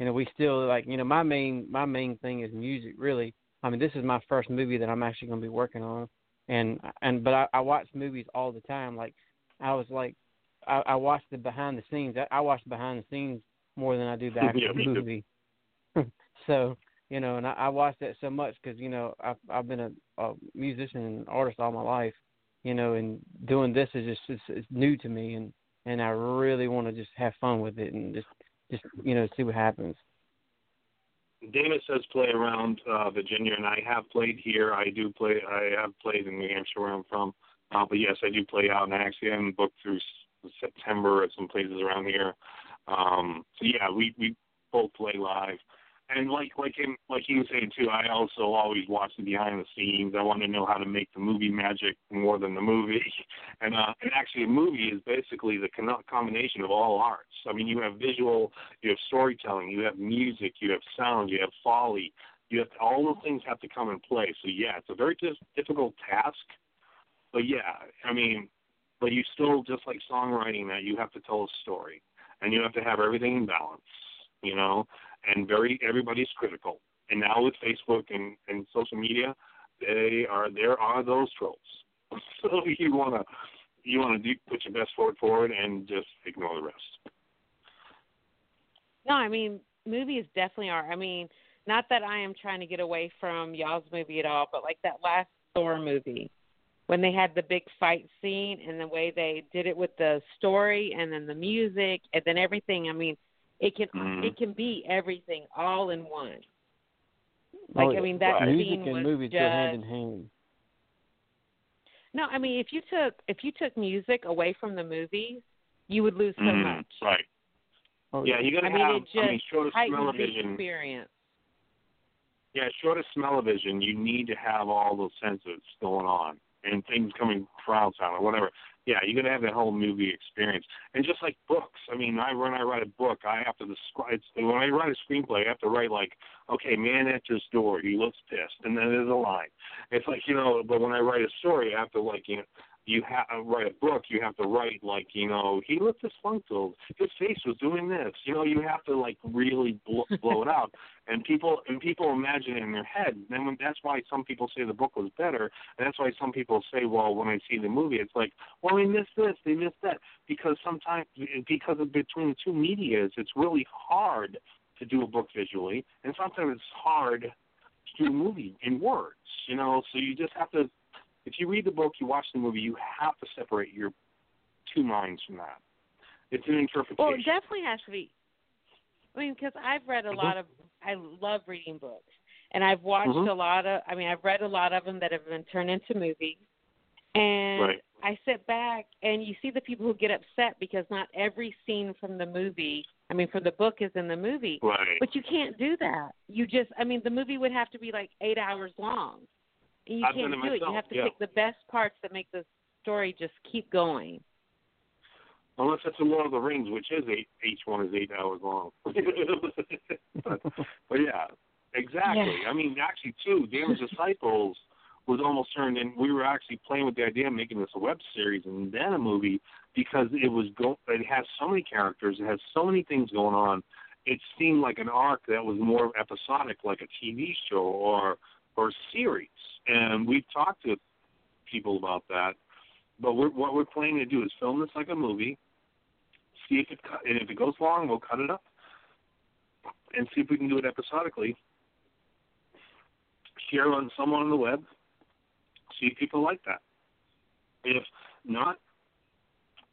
you know, we still, like, you know, my main my main thing is music, really. I mean, this is my first movie that I'm actually going to be working on. And, and but I, I watch movies all the time. Like, I was like, I, I watched the behind the scenes. I, I watch behind the scenes more than I do the actual yeah, movie. So, you know, and I, I watch that so much because, you know, I've, I've been a, a musician and artist all my life, you know, and doing this is just, it's, it's new to me. And, and I really want to just have fun with it and just, Just, you know, see what happens. Damus does play around uh, Virginia, and I have played here. I do play. I have played in New Hampshire, where I'm from. Uh, but yes, I do play out, and I actually am booked through September at some places around here. Um, so yeah, we, we both play live, and like like him, like he was saying too. I also always watch the behind the scenes. I want to know how to make the movie magic more than the movie. And, uh, and actually, a movie is basically the combination of all arts. I mean, you have visual, you have storytelling, you have music, you have sound, you have folly. You have to, all those things have to come in play. So yeah, it's a very dis- difficult task. But yeah, I mean, but you still, just like songwriting, that you have to tell a story, and you have to have everything in balance, you know. And very everybody's critical. And now with Facebook and, and social media, they are there are those trolls. So you wanna you wanna do, put your best foot forward and just ignore the rest. No, I mean, movies definitely are. I mean, not that I am trying to get away from y'all's movie at all, but like that last Thor movie, when they had the big fight scene and the way they did it with the story and then the music and then everything. I mean, it can mm. it can be everything all in one. Like, oh, I mean, that right. scene music was and movies just, go hand in hand. No, I mean, if you took if you took music away from the movies, you would lose so mm, much. Right. Oh, yeah, yeah, you're gonna I have mean, it just I mean, short of smell-o-vision experience. Yeah, short of smell-o-vision, you need to have all those senses going on and things coming crowd sound or whatever. Yeah, you're going to have that whole movie experience. And just like books, I mean, I when I write a book, I have to describe, when I write a screenplay, I have to write like, okay, man at this door, he looks pissed, and then there's a line. It's like, you know, but when I write a story, I have to like, you know, you have write a book, you have to write like, you know, he looked disgruntled, his face was doing this. You know, you have to like really blow, blow it out. And people and people imagine it in their head. And when, that's why some people say the book was better. And that's why some people say, well, when I see the movie, it's like, well, they missed this, they missed that. Because sometimes, because of between the two medias, it's really hard to do a book visually. And sometimes it's hard to do a movie in words, you know. So you just have to. If you read the book, you watch the movie, you have to separate your two minds from that. It's an interpretation. Well, it definitely has to be. I mean, because I've read a mm-hmm. lot of, I love reading books. And I've watched mm-hmm. a lot of, I mean, I've read a lot of them that have been turned into movies. And right. I sit back and you see the people who get upset because not every scene from the movie, I mean, from the book is in the movie. Right. But you can't do that. You just, I mean, the movie would have to be like eight hours long. And you I've can't do myself. It. You have to yeah. pick the best parts that make the story just keep going. Unless it's in Lord of the Rings, which is eight, each one is eight hours long. but, but yeah, exactly. Yeah. I mean, actually, too, Damaged Disciples was almost turned in. We were actually playing with the idea of making this a web series and then a movie because it was go, it has so many characters, it has so many things going on. It seemed like an arc that was more episodic, like a T V show or or series. And we've talked to people about that. But we're, what we're planning to do is film this like a movie, see if it and if it goes long, we'll cut it up, and see if we can do it episodically. Share on someone on the web, see if people like that. If not,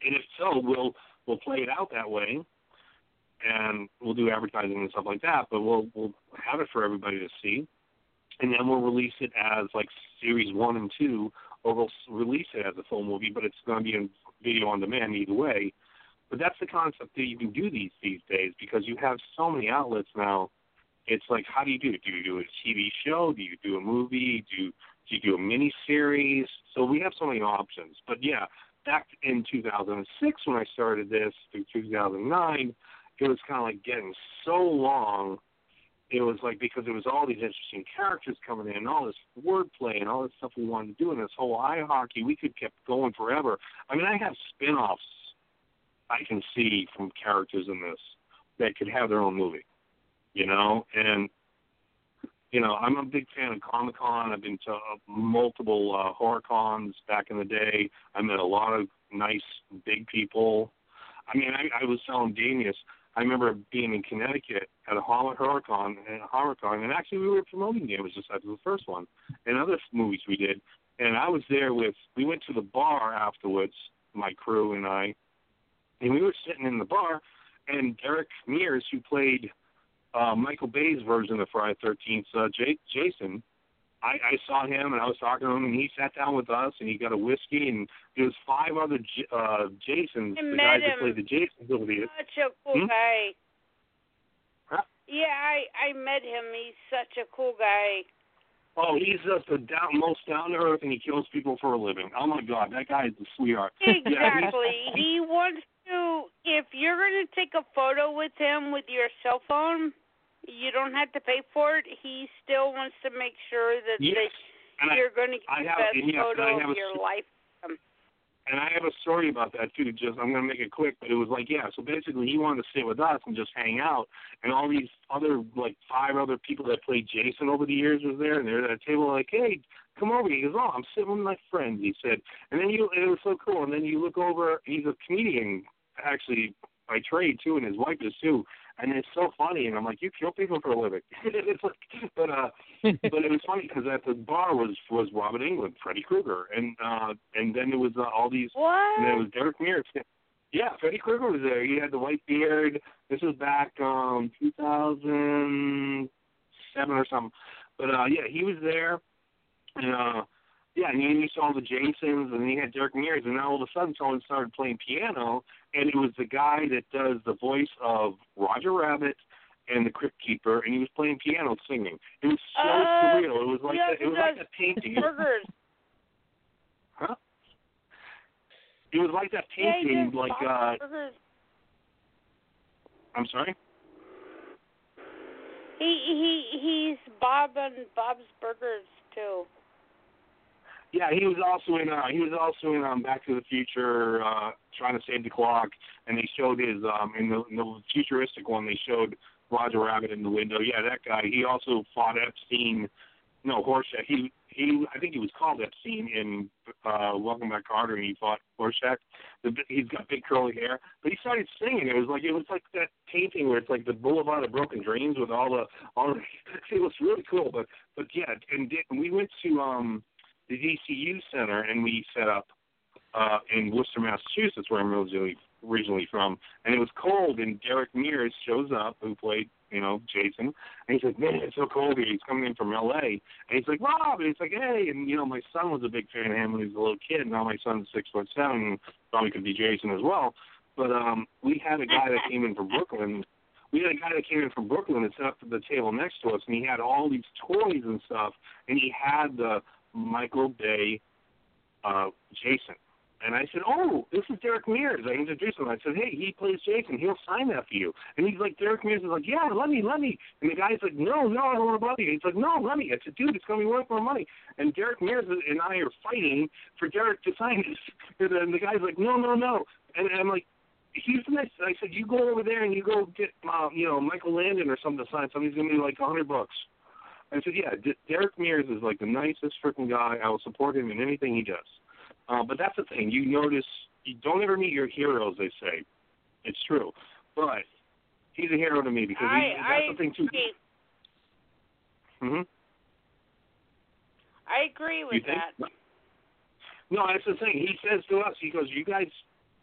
and if so, we'll we'll play it out that way, and we'll do advertising and stuff like that. But we'll we'll have it for everybody to see, and then we'll release it as like series one and two. Or we'll release it as a full movie, but it's going to be in video on demand either way. But that's the concept that you can do these these days because you have so many outlets now. It's like, how do you do it? Do you do a T V show? Do you do a movie? Do, do you do a miniseries? So we have so many options. But, yeah, back in two thousand six when I started this through two thousand nine, it was kind of like getting so long. It was like because there was all these interesting characters coming in and all this wordplay and all this stuff we wanted to do and this whole eye hockey, we could kept going forever. I mean, I have spin-offs I can see from characters in this that could have their own movie, you know? And, you know, I'm a big fan of Comic-Con. I've been to multiple uh, horror cons back in the day. I met a lot of nice, big people. I mean, I, I was telling Danius, I remember being in Connecticut at a horror con, and actually we were promoting Damaged Disciples, the first one, and other movies we did. And I was there with, we went to the bar afterwards, my crew and I, and we were sitting in the bar, and Derek Mears, who played uh, Michael Bay's version of Friday the thirteenth, uh, J- Jason, I, I saw him, and I was talking to him, and he sat down with us, and he got a whiskey, and there was five other J- uh, Jasons, I the guys him. that played the Jasons over the years. Such a cool hmm? guy. Huh? Yeah, I, I met him. He's such a cool guy. Oh, he's just the down, most down-to-earth, and he kills people for a living. Oh, my God, that guy is the sweetheart. Exactly. Yeah, he wants to, if you're going to take a photo with him with your cell phone, you don't have to pay for it. He still wants to make sure that yes. they, you're I, going to get I the have, best yes, photo of your sto- life. Um, and I have a story about that, too. Just I'm going to make it quick, but it was like, yeah, so basically he wanted to sit with us and just hang out. And all these other, like, five other people that played Jason over the years was there, and they're at a table like, hey, come over. He goes, oh, I'm sitting with my friends, he said. And then you, it was so cool. And then you look over, he's a comedian, actually, by trade, too, and his wife is, too. And it's so funny, and I'm like, you kill people for a living. It's like, but uh, but it was funny because at the bar was was Robert Englund, Freddy Krueger, and uh, and then there was uh, all these. What? And then it was Derek Mears. Yeah, Freddy Krueger was there. He had the white beard. This was back um two thousand seven or something. But uh, yeah, he was there. And uh, yeah, and then you saw the Jasons, and he had Derek Mears, and then all of a sudden someone started playing piano. And it was the guy that does the voice of Roger Rabbit and the Crypt Keeper, and he was playing piano singing. It was so uh, surreal. It was like yeah, the, it was like a painting. Burgers. Huh? It was like that painting, yeah, like uh. Burgers. I'm sorry. He he he's Bob and Bob's Burgers too. Yeah, he was also in. Uh, he was also in um, Back to the Future, uh, trying to save the clock, and they showed his um, in, the, in the futuristic one. They showed Roger Rabbit in the window. Yeah, that guy. He also fought Epstein. No, Horshack. He he. I think he was called Epstein in uh, Welcome Back, Carter, and he fought Horshack. The, he's got big curly hair, but he started singing. It was like it was like that painting where it's like the Boulevard of Broken Dreams with all the all. The, it was really cool, but but yeah, and we went to. Um, the D C U Center, and we set up uh, in Worcester, Massachusetts, where I'm originally, originally from, and it was cold, and Derek Mears shows up, who played, you know, Jason, and he's like, man, it's so cold here. He's coming in from L A, and he's like, Rob, and he's like, hey, and, you know, my son was a big fan of him when he was a little kid, and now my son's six foot seven, probably could be Jason as well, but um, we had a guy that came in from Brooklyn, we had a guy that came in from Brooklyn and set up the table next to us, and he had all these toys and stuff, and he had the Michael Bay, uh, Jason, And I said, oh, this is Derek Mears. I introduced him. I said, hey, he plays Jason. He'll sign that for you. And he's like, Derek Mears is like, yeah, let me, let me. And the guy's like, no, no, I don't want to bother you. He's like, no, let me. I said, dude, it's going to be worth more money. And Derek Mears and I are fighting for Derek to sign this. And then the guy's like, no, no, no. And I'm like, he's the next. I said, you go over there and you go get, uh, you know, Michael Landon or something to sign something. He's going to be like a hundred bucks. I said, yeah, D- Derek Mears is like the nicest freaking guy. I will support him in anything he does. Uh, but that's the thing. You notice, you don't ever meet your heroes, they say. It's true. But he's a hero to me because I, he, that's I the thing, too. Mm-hmm. I agree with that. No, that's the thing. He says to us, he goes, you guys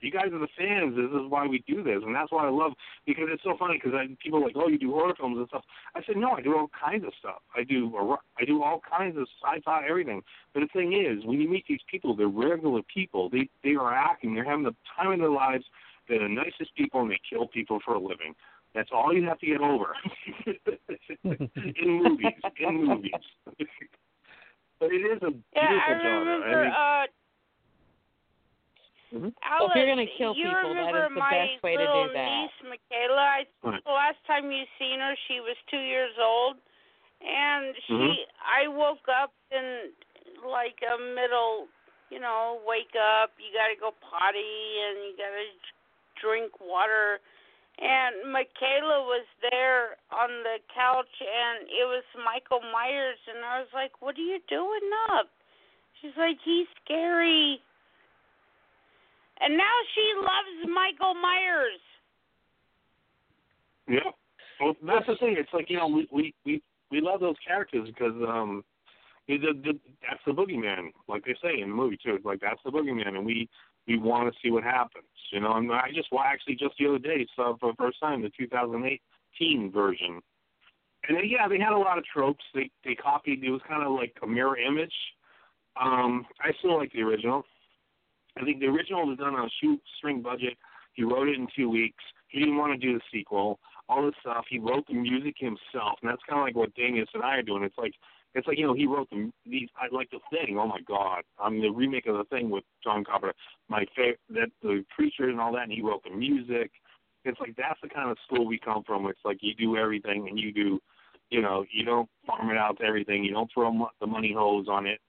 you guys are the fans. This is why we do this. And that's why I love, because it's so funny because people are like, oh, you do horror films and stuff. I said, no, I do all kinds of stuff. I do I do all kinds of sci-fi, everything. But the thing is, when you meet these people, they're regular people. They, they are acting. They're having the time of their lives. They're the nicest people, and they kill people for a living. That's all you have to get over in movies, in movies. But it is a yeah, beautiful I remember, genre. I mean, uh, Mm-hmm. Alice, well, if you're going to kill people, that is the best way to do that. You remember my little niece, Michaela? I, right. The last time you seen her, she was two years old. And she, mm-hmm. I woke up in like a middle, you know, wake up, you got to go potty and you got to drink water. And Michaela was there on the couch and it was Michael Myers. And I was like, what are you doing up? She's like, he's scary. And now she loves Michael Myers. Yeah. Well, that's the thing. It's like, you know, we we, we, we love those characters because um, the, the, that's the boogeyman, like they say in the movie, too. It's like, that's the boogeyman, and we, we want to see what happens. You know, and I just well, actually just the other day saw for the first time the two thousand eighteen version. And, they, yeah, they had a lot of tropes. They, they copied. It was kind of like a mirror image. Um, I still like the original. I think the original was done on a shoestring budget. He wrote it in two weeks. He didn't want to do the sequel. All this stuff. He wrote the music himself, and that's kind of like what Damus and I are doing. It's like, it's like you know, he wrote the these. I like the thing. Oh my God! I'm the remake of the thing with John Carpenter. My favorite, that the preacher and all that. And he wrote the music. It's like that's the kind of school we come from. It's like you do everything, and you do, you know, you don't farm it out to everything. You don't throw the money hose on it.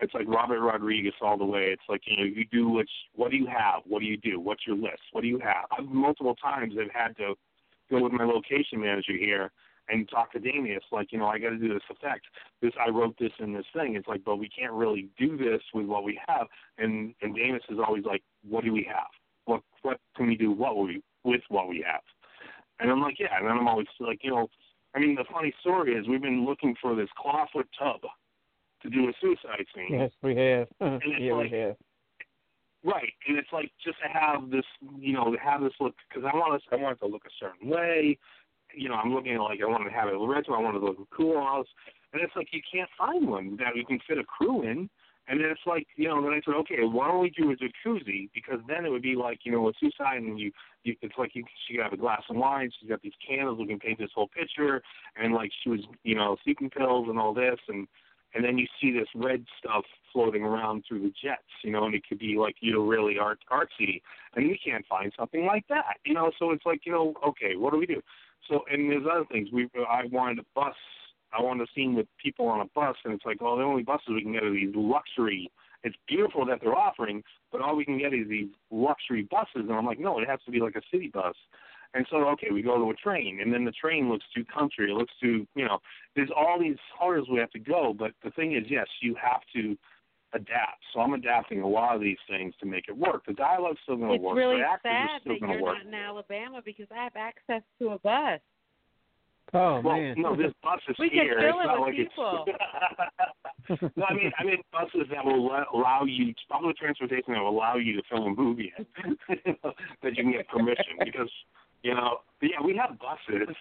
It's like Robert Rodriguez all the way. It's like, you know, you do what, what do you have? What do you do? What's your list? What do you have? I've multiple times I've had to go with my location manager here and talk to Damius, like, you know, I got to do this effect. This I wrote this in this thing. It's like, but we can't really do this with what we have. And and Damius is always like, what do we have? What what can we do? What will we with what we have? And I'm like, yeah. And then I'm always like, you know, I mean, the funny story is we've been looking for this clawfoot tub to do a suicide scene. Yes, we have. And it's yeah, like, we have. Right, and it's like just to have this, you know, to have this look, because I want to, I want it to look a certain way. You know, I'm looking at, like, I want to have it retro, I want it to look cool, and it's like you can't find one that you can fit a crew in. And then it's like, you know, then I said, okay, why don't we do a jacuzzi? Because then it would be like, you know, a suicide, and you, you it's like you, she got a glass of wine, she's got these candles, we can paint this whole picture, and like she was, you know, sleeping pills and all this, and. And then you see this red stuff floating around through the jets, you know, and it could be like, you know, really art, artsy. And we can't find something like that, you know. So it's like, you know, okay, what do we do? So, and there's other things. We, I wanted a bus. I wanted a scene with people on a bus, and it's like, oh, the only buses we can get are these luxury. It's beautiful that they're offering, but all we can get is these luxury buses. And I'm like, no, it has to be like a city bus. And so, okay, we go to a train, and then the train looks too country. It looks too, you know, there's all these horrors we have to go. But the thing is, yes, you have to adapt. So I'm adapting a lot of these things to make it work. The dialogue's still going to work. It's really sad that you're work. not in Alabama because I have access to a bus. Oh, well, man. No, this bus is we here. We can fill it with like people. No, I mean, I mean buses that will allow you, public transportation that will allow you to film a movie that you can get permission because... You know, yeah, we have buses.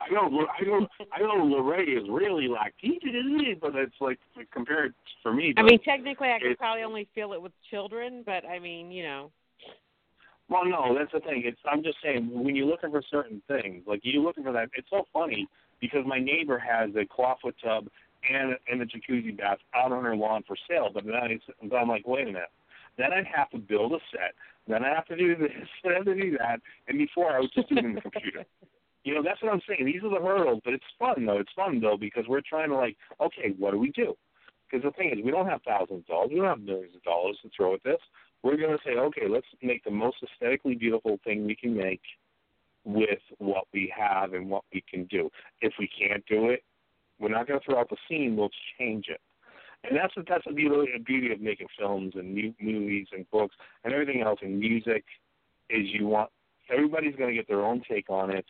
I know, I know, I know. Luray is really like, but it's like compared for me. I mean, technically, I could probably only feel it with children, but I mean, you know. Well, no, that's the thing. It's I'm just saying when you're looking for certain things, like you're looking for that. It's so funny because my neighbor has a clawfoot tub and and a jacuzzi bath out on her lawn for sale, but then I'm like, wait a minute. Then I'd have to build a set. Then I'd have to do this. Then I'd have to do that. And before, I was just using the computer. You know, that's what I'm saying. These are the hurdles. But it's fun, though. It's fun, though, because we're trying to, like, okay, what do we do? Because the thing is, we don't have thousands of dollars. We don't have millions of dollars to throw at this. We're going to say, okay, let's make the most aesthetically beautiful thing we can make with what we have and what we can do. If we can't do it, we're not going to throw out the scene. We'll change it. And that's what, that's the beauty of making films and new movies and books and everything else and music is you want – everybody's going to get their own take on it.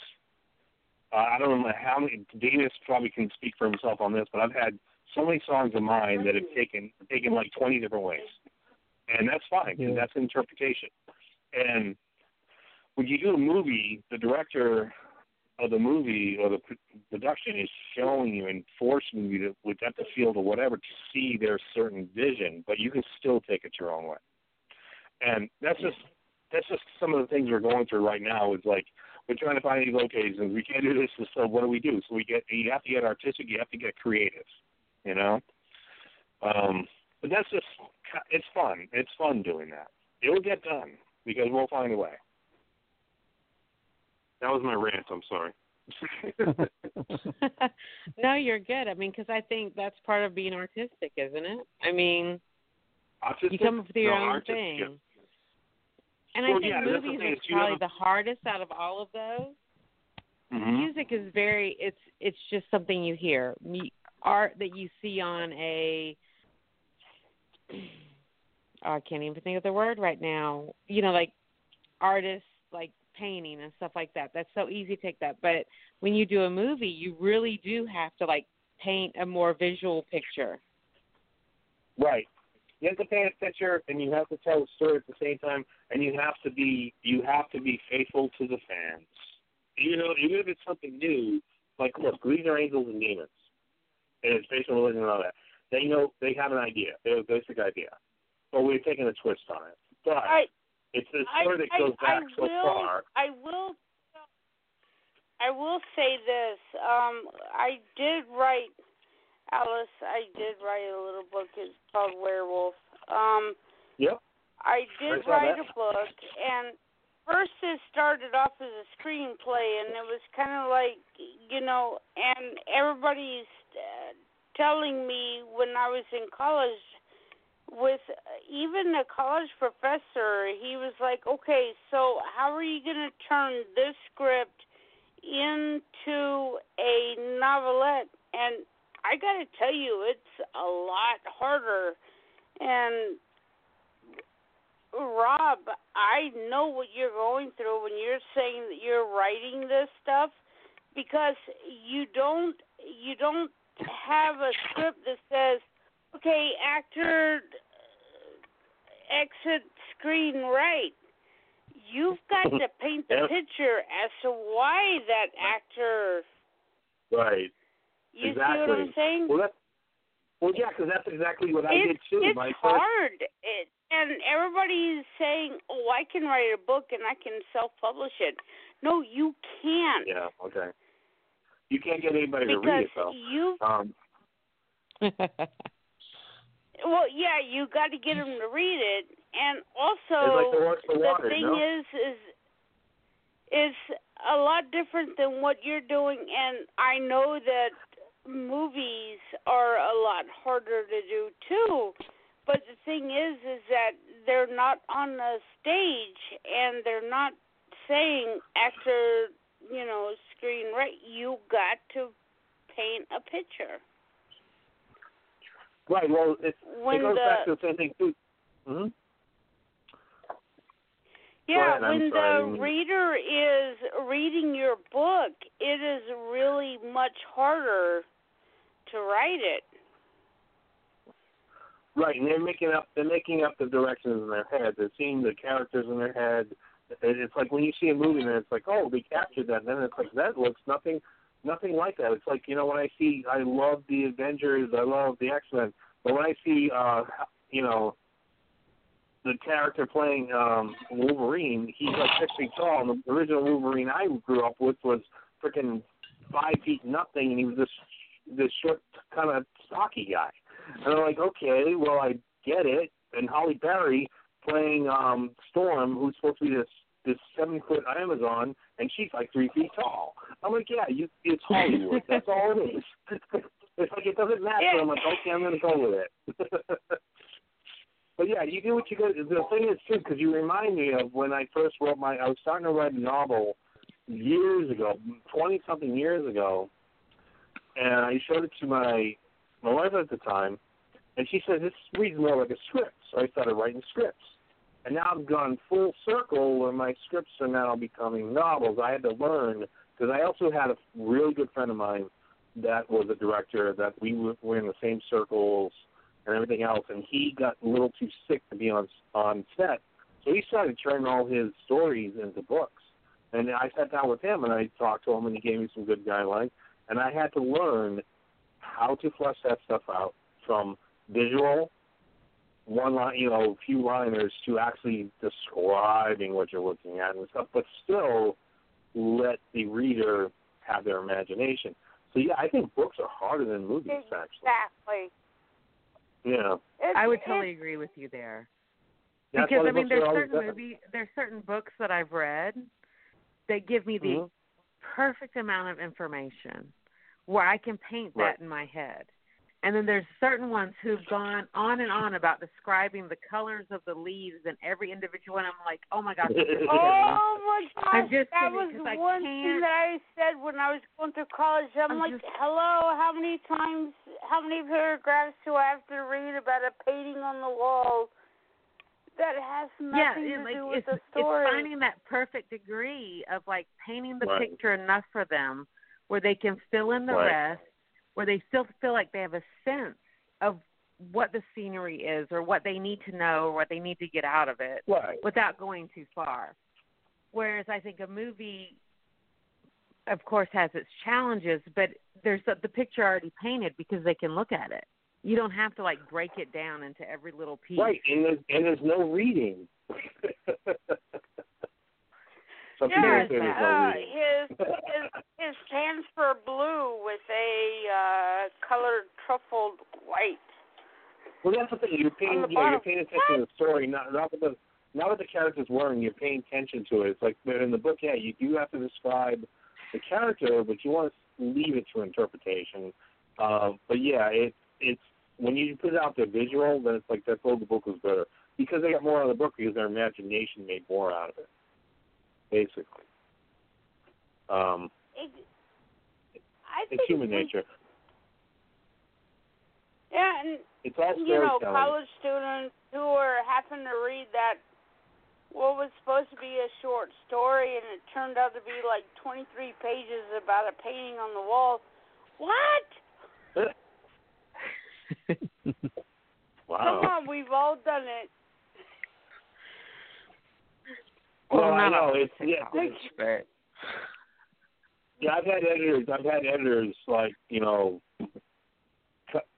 Uh, I don't know how many – Davis probably can speak for himself on this, but I've had so many songs of mine that have taken taken like twenty different ways. And that's fine. Yeah. That's interpretation. And when you do a movie, the director – of the movie or the production is showing you and forcing you to, with that the field or whatever, to see their certain vision, but you can still take it your own way. And that's just that's just some of the things we're going through right now. Is like we're trying to find these locations. We can't do this, so what do we do? So we get you have to get artistic. You have to get creative. You know, um, but that's just it's fun. It's fun doing that. It'll get done because we'll find a way. That was my rant. I'm sorry. No, you're good. I mean, because I think that's part of being artistic, isn't it? I mean, artistic? You come up with your no, own artistic, thing. Yeah. And well, I think yeah, movies is probably the hardest out of all of those. Mm-hmm. Music is very, it's it's just something you hear. Art that you see on a, oh, I can't even think of the word right now. You know, like artists, like, painting and stuff like that. That's so easy to take that. But when you do a movie, you really do have to, like, paint a more visual picture. Right. You have to paint a picture, and you have to tell a story at the same time, and you have to be you have to be faithful to the fans. You know, even if it's something new, like, look, these are angels and demons, and it's based on religion and all that. They know they have an idea. They have a basic idea. But we're taking a twist on it. But I- It's a story that goes I, back I so will, far. I will, I will say this. Um, I did write, Alice, I did write a little book. It's called Werewolf. Um, yep. I did I write that. a book, and first it started off as a screenplay, and it was kind of like, you know, and everybody's uh, telling me when I was in college, with even a college professor, he was like, okay, so how are you going to turn this script into a novelette? And I got to tell you, it's a lot harder. And, Rob, I know what you're going through when you're saying that you're writing this stuff, because you don't, you don't have a script that says, okay, actor, exit screen right. You've got to paint the yep. picture as to why that actor. Right. You exactly. see what I'm saying? Well, that's, well yeah, because that's exactly what I it's, did too. It's my hard. It, and everybody's saying, oh, I can write a book and I can self-publish it. No, you can't. Yeah, okay. You can't get anybody because to read it, though. You've... Um, Well, yeah, you got to get them to read it, and also like the water, thing no? is, is is a lot different than what you're doing, and I know that movies are a lot harder to do too. But the thing is, is that they're not on the stage, and they're not saying actor, you know, screen right. You got to paint a picture. Right, well, it, it goes the, back to the same thing, too. Mm-hmm. Yeah, ahead, when sorry, the reader is reading your book, it is really much harder to write it. Right, and they're making up they're making up the directions in their head. They're seeing the characters in their head. It's like when you see a movie, and it's like, oh, they captured that. And then it's like, that looks nothing... Nothing like that. It's like, you know, when I see, I love the Avengers, I love the X-Men, but when I see, uh, you know, the character playing um, Wolverine, he's like six feet tall, and the original Wolverine I grew up with was freaking five feet nothing, and he was this this short, kind of stocky guy. And I'm like, okay, well, I get it. And Holly Berry playing um, Storm, who's supposed to be this this seven foot Amazon, and she's like three feet tall. I'm like, yeah, you, it's Hollywood. That's all it is. It's like it doesn't matter. Yeah. I'm like, okay, I'm gonna go with it. But yeah, you do what you go. The thing is too, because you remind me of when I first wrote my. I was starting to write a novel years ago, twenty something years ago, and I showed it to my my wife at the time, and she said this reads more like a script. So I started writing scripts, and now I've gone full circle where my scripts are now becoming novels. I had to learn because I also had a really good friend of mine that was a director that we were in the same circles and everything else, and he got a little too sick to be on on set, so he started turning all his stories into books. And I sat down with him, and I talked to him, and he gave me some good guidelines, and I had to learn how to flesh that stuff out from visual, one line, you know, few liners, to actually describing what you're looking at and stuff, but still let the reader have their imagination. So, yeah, I think books are harder than movies, actually. Exactly. Yeah, it's, I would totally agree with you there. Because I mean, there's certain movie, there's certain books that I've read that give me the mm-hmm. perfect amount of information where I can paint that right. in my head, and then there's certain ones who've gone on and on about describing the colors of the leaves and every individual one. I'm like, oh my gosh, oh my gosh, I'm just that was I one can't. thing that I said when I was going to college. I'm, I'm like, just, hello, how many times, how many paragraphs do I have to read about a painting on the wall? That has nothing yeah, to like, do with the story. It's finding that perfect degree of like painting the right. picture enough for them where they can fill in the right. rest, where they still feel like they have a sense of what the scenery is or what they need to know or what they need to get out of it right. without going too far. Whereas I think a movie, of course, has its challenges, but there's the, the picture already painted because they can look at it. You don't have to, like, break it down into every little piece. Right, and there's, and there's no reading. Some yeah, there's uh, no reading. His, his, his stands for blue with a uh, colored truffled white. Well, that's the thing. You're paying, you know, you're paying attention what? to the story, not, not, what the, not what the character's wearing. You're paying attention to it. It's like in the book, yeah, you do have to describe the character, but you want to leave it to interpretation. Uh, but, yeah, it's... It's when you put it out there visual, then it's like that's all the book was better because they got more out of the book because their imagination made more out of it, basically. Um, it, I it's think human we, nature. Yeah, and it's all you know, college students who are happened to read that what was supposed to be a short story and it turned out to be like twenty-three pages about a painting on the wall. What? Wow. Come on, we've all done it. Well, well I know it's yeah. It's, yeah, I've had editors. I've had editors like you know,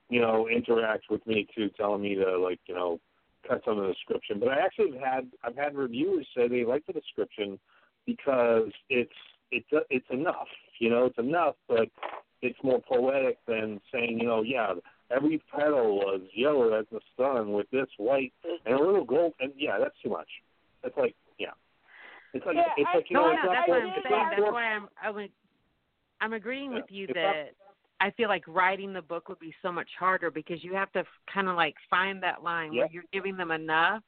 you know, interact with me too, telling me to like you know, cut some of the description. But I actually had I've had reviewers say they like the description because it's it's it's enough. You know, it's enough, but it's more poetic than saying you know, yeah. Every petal was yellow as the sun with this white and a little gold. And, yeah, that's too much. It's like, yeah. It's like, yeah, it's like you know, no, no, that's what I'm saying. That's why I'm, I'm, I'm agreeing yeah. with you it's that up. I feel like writing the book would be so much harder because you have to kind of like find that line yeah. where you're giving them enough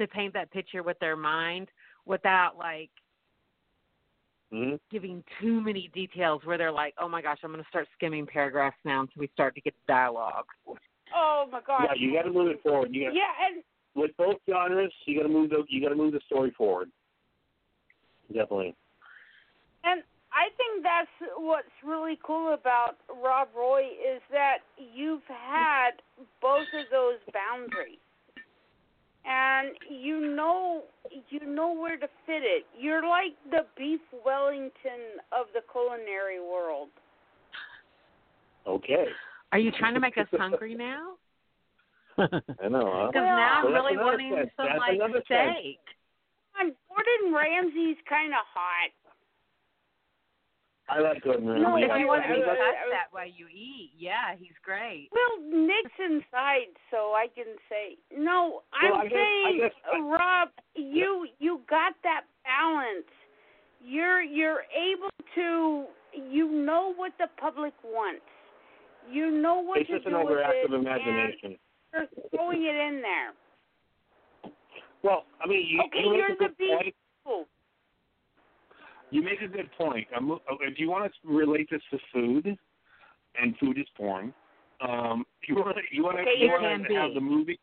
to paint that picture with their mind without like Mm-hmm. giving too many details where they're like, oh, my gosh, I'm going to start skimming paragraphs now until we start to get the dialogue. Oh, my God. Yeah, you got to move it forward. You gotta, yeah, and with both genres, you got to move the you got to move the story forward. Definitely. And I think that's what's really cool about Rob Roy is that you've had both of those boundaries. And you know, you know where to fit it. You're like the Beef Wellington of the culinary world. Okay. Are you trying to make us hungry now? I know. Huh? Because now I'm really wanting sense. some that's like steak. Sense. Gordon Ramsay's kind of hot. I like Gordon Ramsay. No, if you want to be touched that way, you eat. Yeah, he's great. Well, Nick's inside, so I can say no. I'm well, I saying, guess, I guess, Rob, you you got that balance. You're you're able to. You know what the public wants. You know what it's to do with it. It's just an overactive imagination. You're throwing it in there. Well, I mean, you, okay, you you're the beef. You make a good point. I'm, if you want to relate this to food, and food is porn, um, you want to you want okay, to you want to have the movie.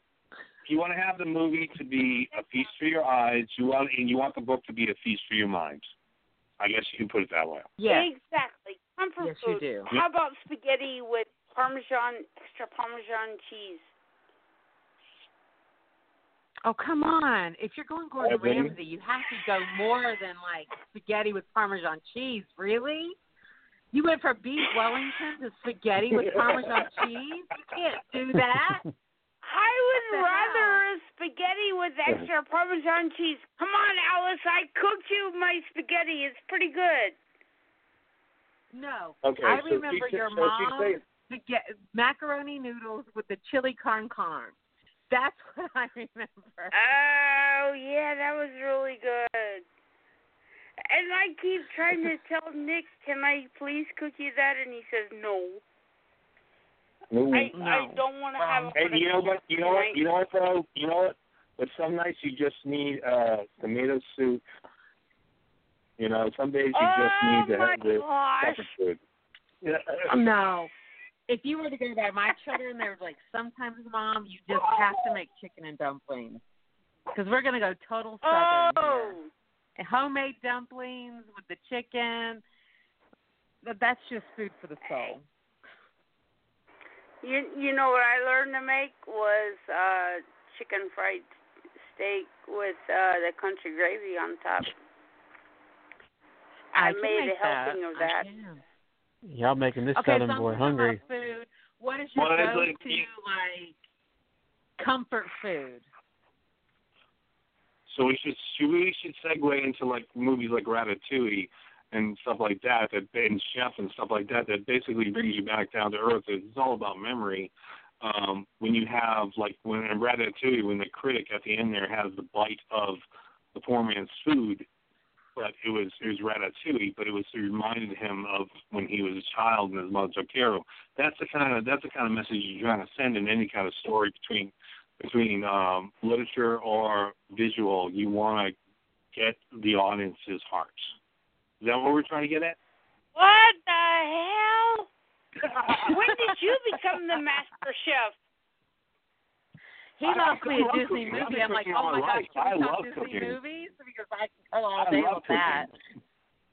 You want to have the movie to be a feast for your eyes. You want and you want the book to be a feast for your mind. I guess you can put it that way. Yeah, exactly. Comfort yes, food. You do. How about spaghetti with Parmesan, extra Parmesan cheese? Oh, come on. If you're going Gordon Ramsay, you have to go more than, like, spaghetti with Parmesan cheese. Really? You went from Beef Wellington to spaghetti with Parmesan cheese? You can't do that. I would rather hell? spaghetti with extra Parmesan cheese. Come on, Alice. I cooked you my spaghetti. It's pretty good. No. Okay, I so remember your so mom's spaghetti, macaroni noodles with the chili con carne. That's what I remember. Oh, yeah, that was really good. And I keep trying to tell Nick, can I please cook you that? And he says, no. No, I, no. I don't want to have um, a and you know what, you know what, you know what, bro? You know what? But some nights you just need uh, tomato soup. You know, some days you oh, just need to have the pepper food. Yeah. No. If you were to go there, my children, they were like, sometimes, Mom, you just have to make chicken and dumplings. Because we're going to go total Southern oh. here. And homemade dumplings with the chicken. That's just food for the soul. You you know what I learned to make was uh, chicken fried steak with uh, the country gravy on top. I, I made a helping that. of that. I can. Y'all making this okay, Southern boy hungry. Food. What is your go-to, like, like, comfort food? So we should we should segue into, like, movies like Ratatouille and stuff like that, that and Chef and stuff like that, that basically brings you back down to earth. It's all about memory. Um, when you have, like, when in Ratatouille, when the critic at the end there has the bite of the poor man's food, but it was it was Ratatouille, but it was it reminded him of when he was a child and his mother took care of him. That's the kind of that's the kind of message you're trying to send in any kind of story between between um, literature or visual. You want to get the audience's hearts. Is that what we're trying to get at? What the hell? When did you become the master chef? He loves me a Disney cooking. movie. I'm like, oh, my gosh, can I we talk Disney cooking. movies? Because I can go all day with that.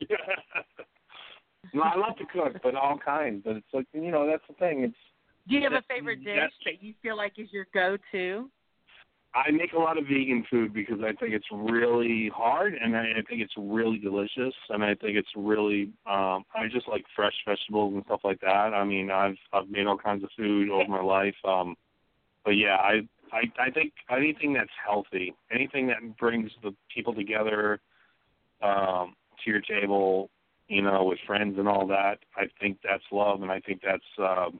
Yeah. No, I love to cook, but all kinds. But it's like, you know, that's the thing. It's. Do you have a favorite dish that you feel like is your go-to? I make a lot of vegan food because I think it's really hard, and I, I think it's really delicious, and I think it's really um, – I just like fresh vegetables and stuff like that. I mean, I've I've made all kinds of food over my life. Um, but, yeah, I – I, I think anything that's healthy, anything that brings the people together um, to your table, you know, with friends and all that, I think that's love, and I think that's um,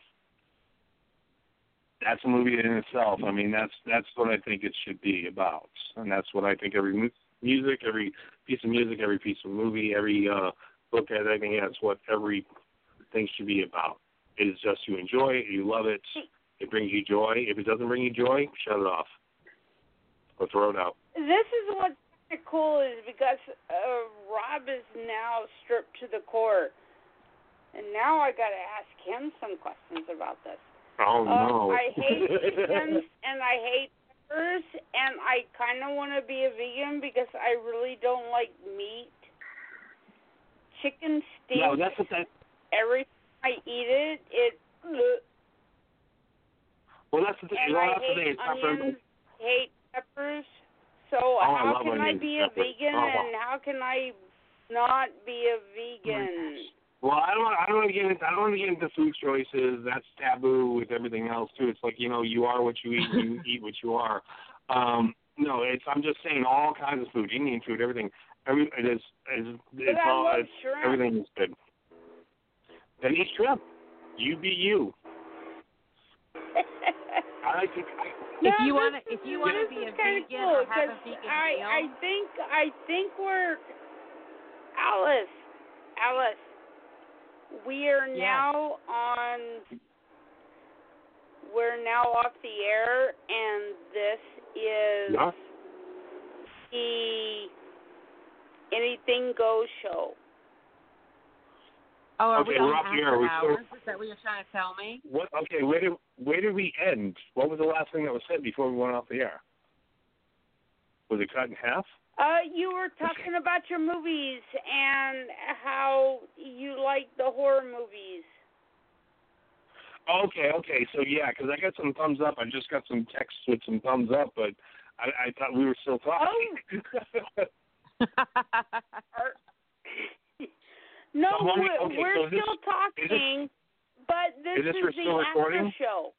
that's a movie in itself. I mean, that's that's what I think it should be about, and that's what I think every mu- music, every piece of music, every piece of movie, every uh, book, I think that's what every thing should be about. It is just you enjoy it, you love it. It brings you joy. If it doesn't bring you joy, shut it off or throw it out. This is what's cool is because uh, Rob is now stripped to the core, and now I got to ask him some questions about this. Oh, uh, no. I hate vegans, and I hate peppers, and I kind of want to be a vegan because I really don't like meat. Chicken steak. No, that's what that... Every time I eat it, it... Bleh. Well, that's the thing. And I hate onions, hate peppers. So oh, how can I be a vegan, oh, wow. and how can I not be a vegan? Well, I don't. I don't want to get into. I don't want to get into food choices. That's taboo with everything else too. It's like, you know, you are what you eat. You eat what you are. Um, no, it's. I'm just saying all kinds of food, Indian food, everything. Every it is. It's, it's all. It's, everything is good. Then eat shrimp. You be you. I like to. If you want to, if you want to be a vegan cool, or have a vegan I, meal, I think I think we're Alice. Alice, we are yeah. now on. We're now off the air, and this is yeah. the Anything Goes show. Oh, are okay, we on after hours? Is that what you're trying to tell me? What, okay, where did where did we end? What was the last thing that was said before we went off the air? Was it cut in half? Uh, you were talking okay. about your movies and how you like the horror movies. Okay, okay, so yeah, because I got some thumbs up. I just got some texts with some thumbs up, but I, I thought we were still talking. Oh. No, so we, okay, we're so still this, talking, is this, but this is, this is the after recording? show.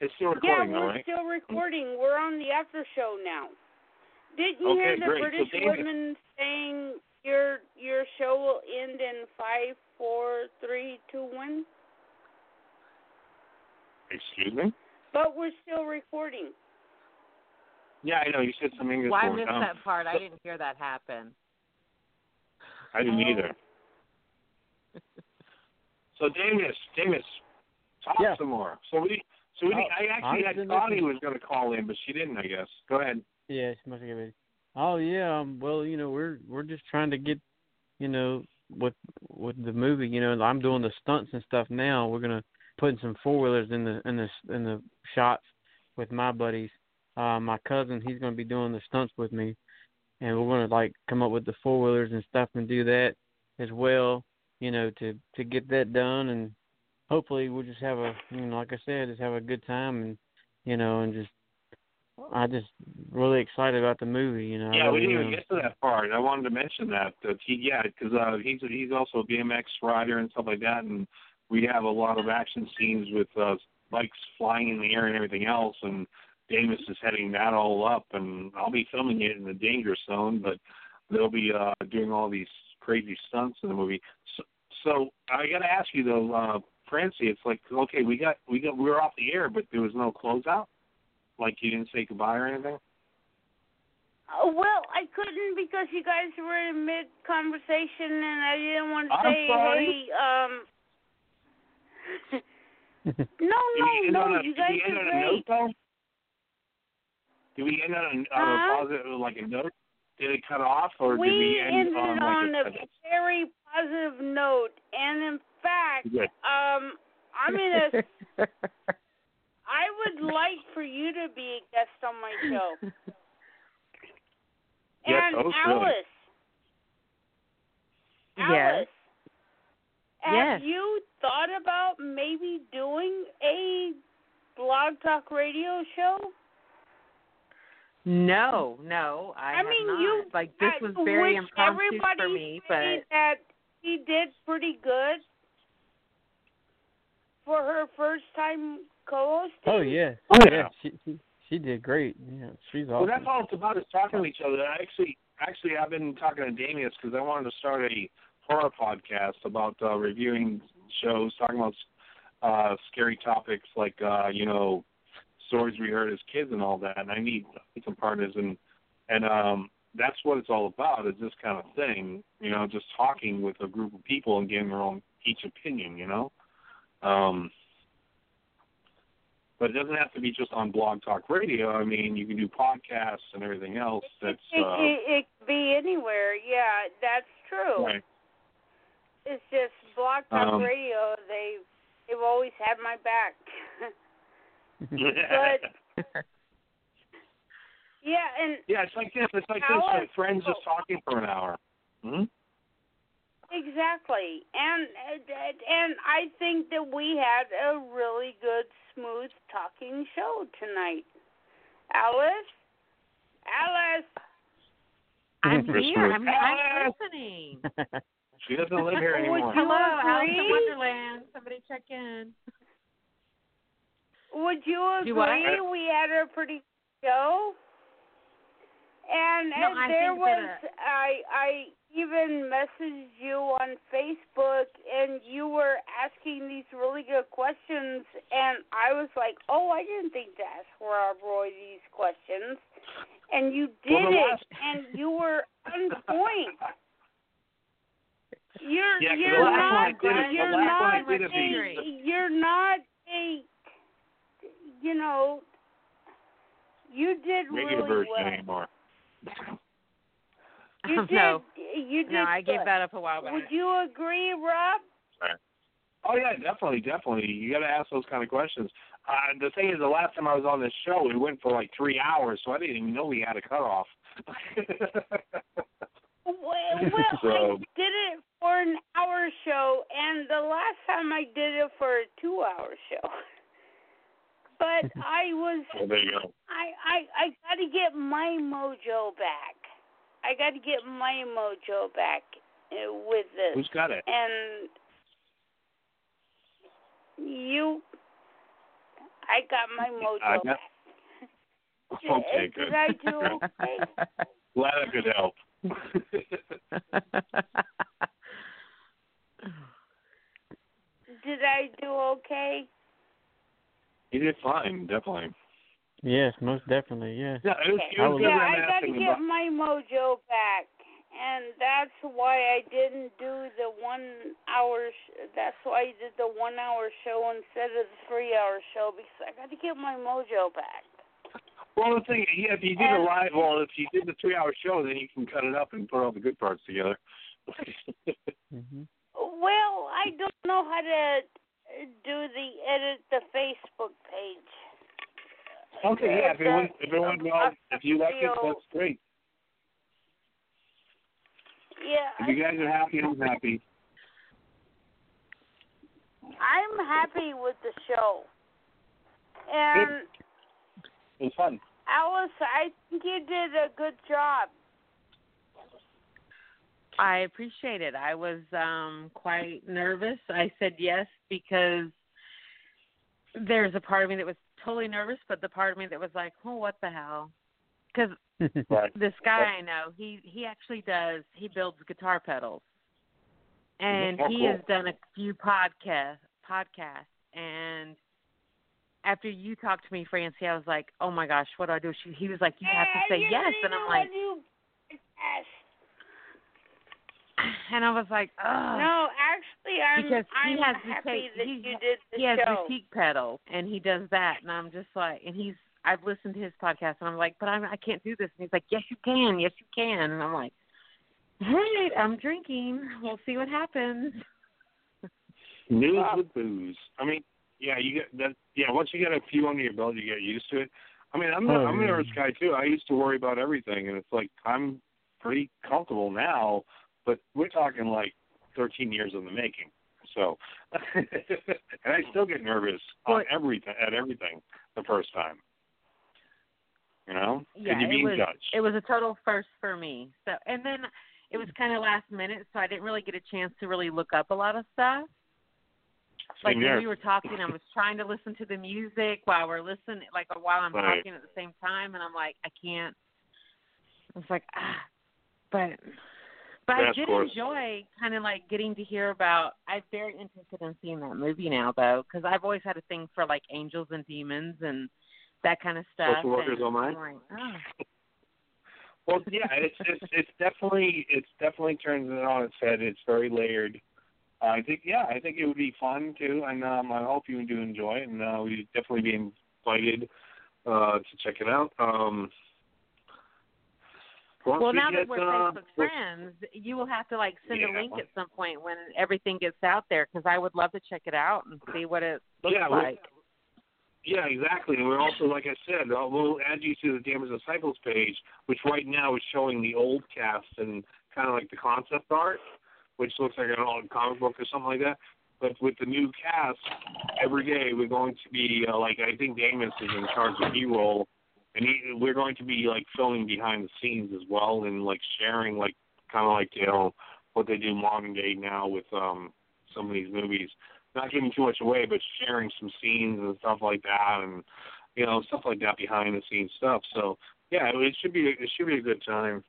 It's still recording, yeah, all right? Yeah, we're still recording. We're on the after show now. Didn't you okay, hear the great. British so woman saying your your show will end in five, four, three, two, one? Excuse me? But we're still recording. Yeah, I know. You said something. Well, I missed um, that part. I didn't hear that happen. I didn't oh. either. So Damus, Damus, talk yeah. some more. So we, so we. Oh, I actually I had Connie was going to call in, but she didn't. I guess. Go ahead. Yeah, she must have given. Oh yeah. Um, well, you know, we're we're just trying to get, you know, with with the movie. You know, I'm doing the stunts and stuff now. We're gonna put in some four wheelers in the in the in the shots with my buddies. Uh, my cousin, he's gonna be doing the stunts with me. And we're going to, like, come up with the four-wheelers and stuff and do that as well, you know, to, to get that done. And hopefully we'll just have a, you know, like I said, just have a good time and, you know, and just, I just really excited about the movie, you know. Yeah, we didn't even get to that part. I wanted to mention that. that he, yeah, because uh, he's, he's also a B M X rider and stuff like that. And we have a lot of action scenes with uh, bikes flying in the air and everything else. And Damus is heading that all up, and I'll be filming it in the danger zone, but they'll be uh, doing all these crazy stunts in the movie. So, so I got to ask you, though, uh, Francie, it's like, okay, we got, we got, we were off the air, but there was no closeout? Like you didn't say goodbye or anything? Oh, well, I couldn't because you guys were in mid-conversation, and I didn't want to I'm say, sorry. hey, um... no, no, no, a, you guys are great. Did we end on a, on a positive, like a note? Did it cut off, or we did we end on, like, on a, a very positive note? And in fact, yes. um, I'm in a. I would like for you to be a guest on my show. Yes, and oh, Alice. Really. Alice. Yes. Have yes. you thought about maybe doing a Blog Talk Radio show? No, no, I, I have mean, not. You, like, this was very impromptu for me, but that she did pretty good for her first time co-hosting. Oh yeah, oh yeah, she, she she did great. Yeah, she's awesome. Well, that's all it's about is talking to each other. I actually, actually, I've been talking to Damius because I wanted to start a horror podcast about uh, reviewing shows, talking about uh, scary topics like uh, you know. stories we heard as kids and all that, and I need some partners, and and um, that's what it's all about, is this kind of thing, you know, just talking with a group of people and getting their own, each opinion, you know. Um, but it doesn't have to be just on Blog Talk Radio. I mean, you can do podcasts and everything else. That's It, it, uh, it, it could be anywhere, yeah, that's true. Right. It's just Blog Talk um, Radio, they've, they've always had my back. But yeah, and yeah, it's like this. It's like Alice, this. Like friends just talking for an hour. Hmm? Exactly, and and I think that we had a really good, smooth talking show tonight. Alice, Alice, I'm here. I'm, I'm listening. She doesn't live here anymore. Hello, Alice in Wonderland. Somebody check in. Would you agree we had a pretty good show? And, no, and there was, a... I, even messaged you on Facebook, and you were asking these really good questions, and I was like, oh, I didn't think to ask Rob Roy these questions, and you did well, last... it, and you were on point. You're, yeah, you're not, you're not, a, you're not a, you know, you did really well. Anymore. You did, no, you did no, I gave that up a while back. Would you agree, Rob? Oh, yeah, definitely, definitely. You got to ask those kind of questions. Uh, the thing is, the last time I was on this show, it went for like three hours, so I didn't even know we had a cutoff. Well, so. I did it for an hour show, and the last time I did it for a two-hour show. But I was, well, there you go. I, I, I got to get my mojo back. I got to get my mojo back with this. Who's got it? And you, I got my mojo I got... back. Okay, good. Did I do okay? Glad I could help. Did I do okay? You did fine, definitely. Yes, most definitely, yes. Yeah, it was, okay. it was yeah I got to get about. my mojo back, and that's why I didn't do the one hour. Sh- that's why I did the one hour show instead of the three hour show, because I got to get my mojo back. Well, the thing, yeah, if you did and, a live, well, if you did the three hour show, then you can cut it up and put all the good parts together. mm-hmm. Well, I don't know how to do the edit the Facebook page. Okay, yeah, if it went, if it went well, if you like it, that's great. Yeah. If you guys are happy, I'm happy. I'm happy with the show. And it was fun. Alice, I think you did a good job. I appreciate it. I was um, quite nervous. I said yes because there's a part of me that was totally nervous, but the part of me that was like, oh, what the hell? Because right. this guy right. I know, he, he actually does, he builds guitar pedals. And oh, he cool. has done a few podcasts, podcasts. And after you talked to me, Francie, I was like, oh, my gosh, what do I do? She, he was like, you have to say yes. And I'm like, and I was like, oh. No, actually, I'm, because he I'm has happy take, that you did the show. He has boutique pedals, and he does that. And I'm just like, and he's, I've listened to his podcast, and I'm like, but I'm, I can't do this. And he's like, yes, you can. Yes, you can. And I'm like, all right, I'm drinking. We'll see what happens. News wow. with booze. I mean, yeah, you get that. Yeah, once you get a few under your belt, you get used to it. I mean, I'm, oh, I'm a nervous guy, too. I used to worry about everything, and it's like, I'm pretty comfortable now. But we're talking like thirteen years in the making. So, and I still get nervous on everything at everything the first time. You know? Yeah, and you're being was, judged. It was a total first for me. So, and then it was kind of last minute, so I didn't really get a chance to really look up a lot of stuff. Same like here. When we were talking, I was trying to listen to the music while we're listening, like while I'm right. talking at the same time, and I'm like, I can't. I was like, ah, but. But I did enjoy kind of like getting to hear about. I'm very interested in seeing that movie now, though, because I've always had a thing for like angels and demons and that kind of stuff. Social workers online. Like, oh. Well, yeah, it's, it's it's definitely it's definitely turns it on its head. It's very layered. Uh, I think yeah, I think it would be fun too, and um, I hope you do enjoy it. And uh, we'd definitely be invited uh, to check it out. Um, Once well, we now get, that we're uh, Facebook friends, you will have to, like, send yeah. a link at some point when everything gets out there, because I would love to check it out and see what it looks yeah, like. Yeah, exactly. And we're also, like I said, we'll add you to the Damaged Disciples page, which right now is showing the old cast and kind of like the concept art, which looks like an old comic book or something like that. But with the new cast, every day we're going to be, uh, like, I think Damus is in charge of B-roll. And he, we're going to be, like, filming behind the scenes as well and, like, sharing, like, kind of like, you know, what they do modern day now with um, some of these movies. Not giving too much away, but sharing some scenes and stuff like that and, you know, stuff like that behind-the-scenes stuff. So, yeah, it should be it should be a good time.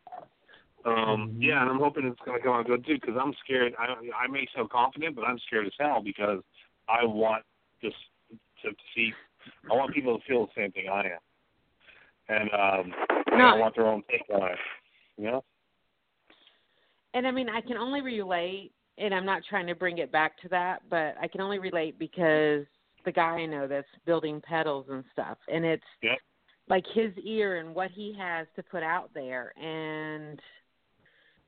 Um, yeah, and I'm hoping it's going to come out good too, because I'm scared. I, I may sound confident, but I'm scared as hell because I want just to, to see. I want people to feel the same thing I am, and um, no. I want their own take on it. You know. And I mean, I can only relate, and I'm not trying to bring it back to that, but I can only relate because the guy I know that's building pedals and stuff, and it's yeah. like his ear and what he has to put out there, and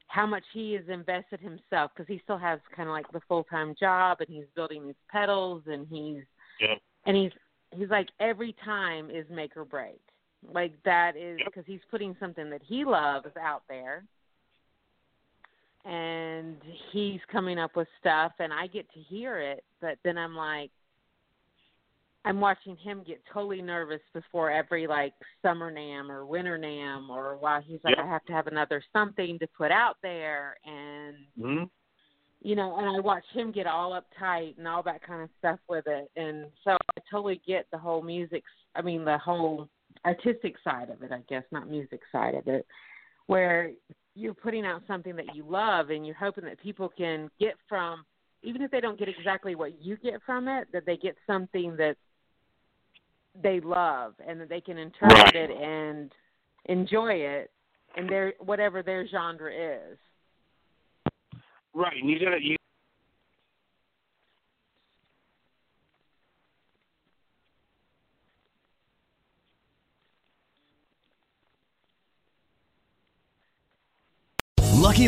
how much he has invested himself, because he still has kind of like the full-time job, and he's building these pedals, and he's yeah. and he's he's like every time is make or break, like that is because yeah. he's putting something that he loves out there, and he's coming up with stuff, and I get to hear it, but then I'm like, I'm watching him get totally nervous before every like summer NAMM or winter NAMM, or while he's like, yeah. I have to have another something to put out there. And, mm-hmm. you know, and I watch him get all uptight and all that kind of stuff with it. And so I totally get the whole music. I mean, the whole artistic side of it, I guess, not music side of it, where you're putting out something that you love and you're hoping that people can get from, even if they don't get exactly what you get from it, that they get something that they love and that they can interpret it and enjoy it and their whatever their genre is. Right. And you gotta you Lucky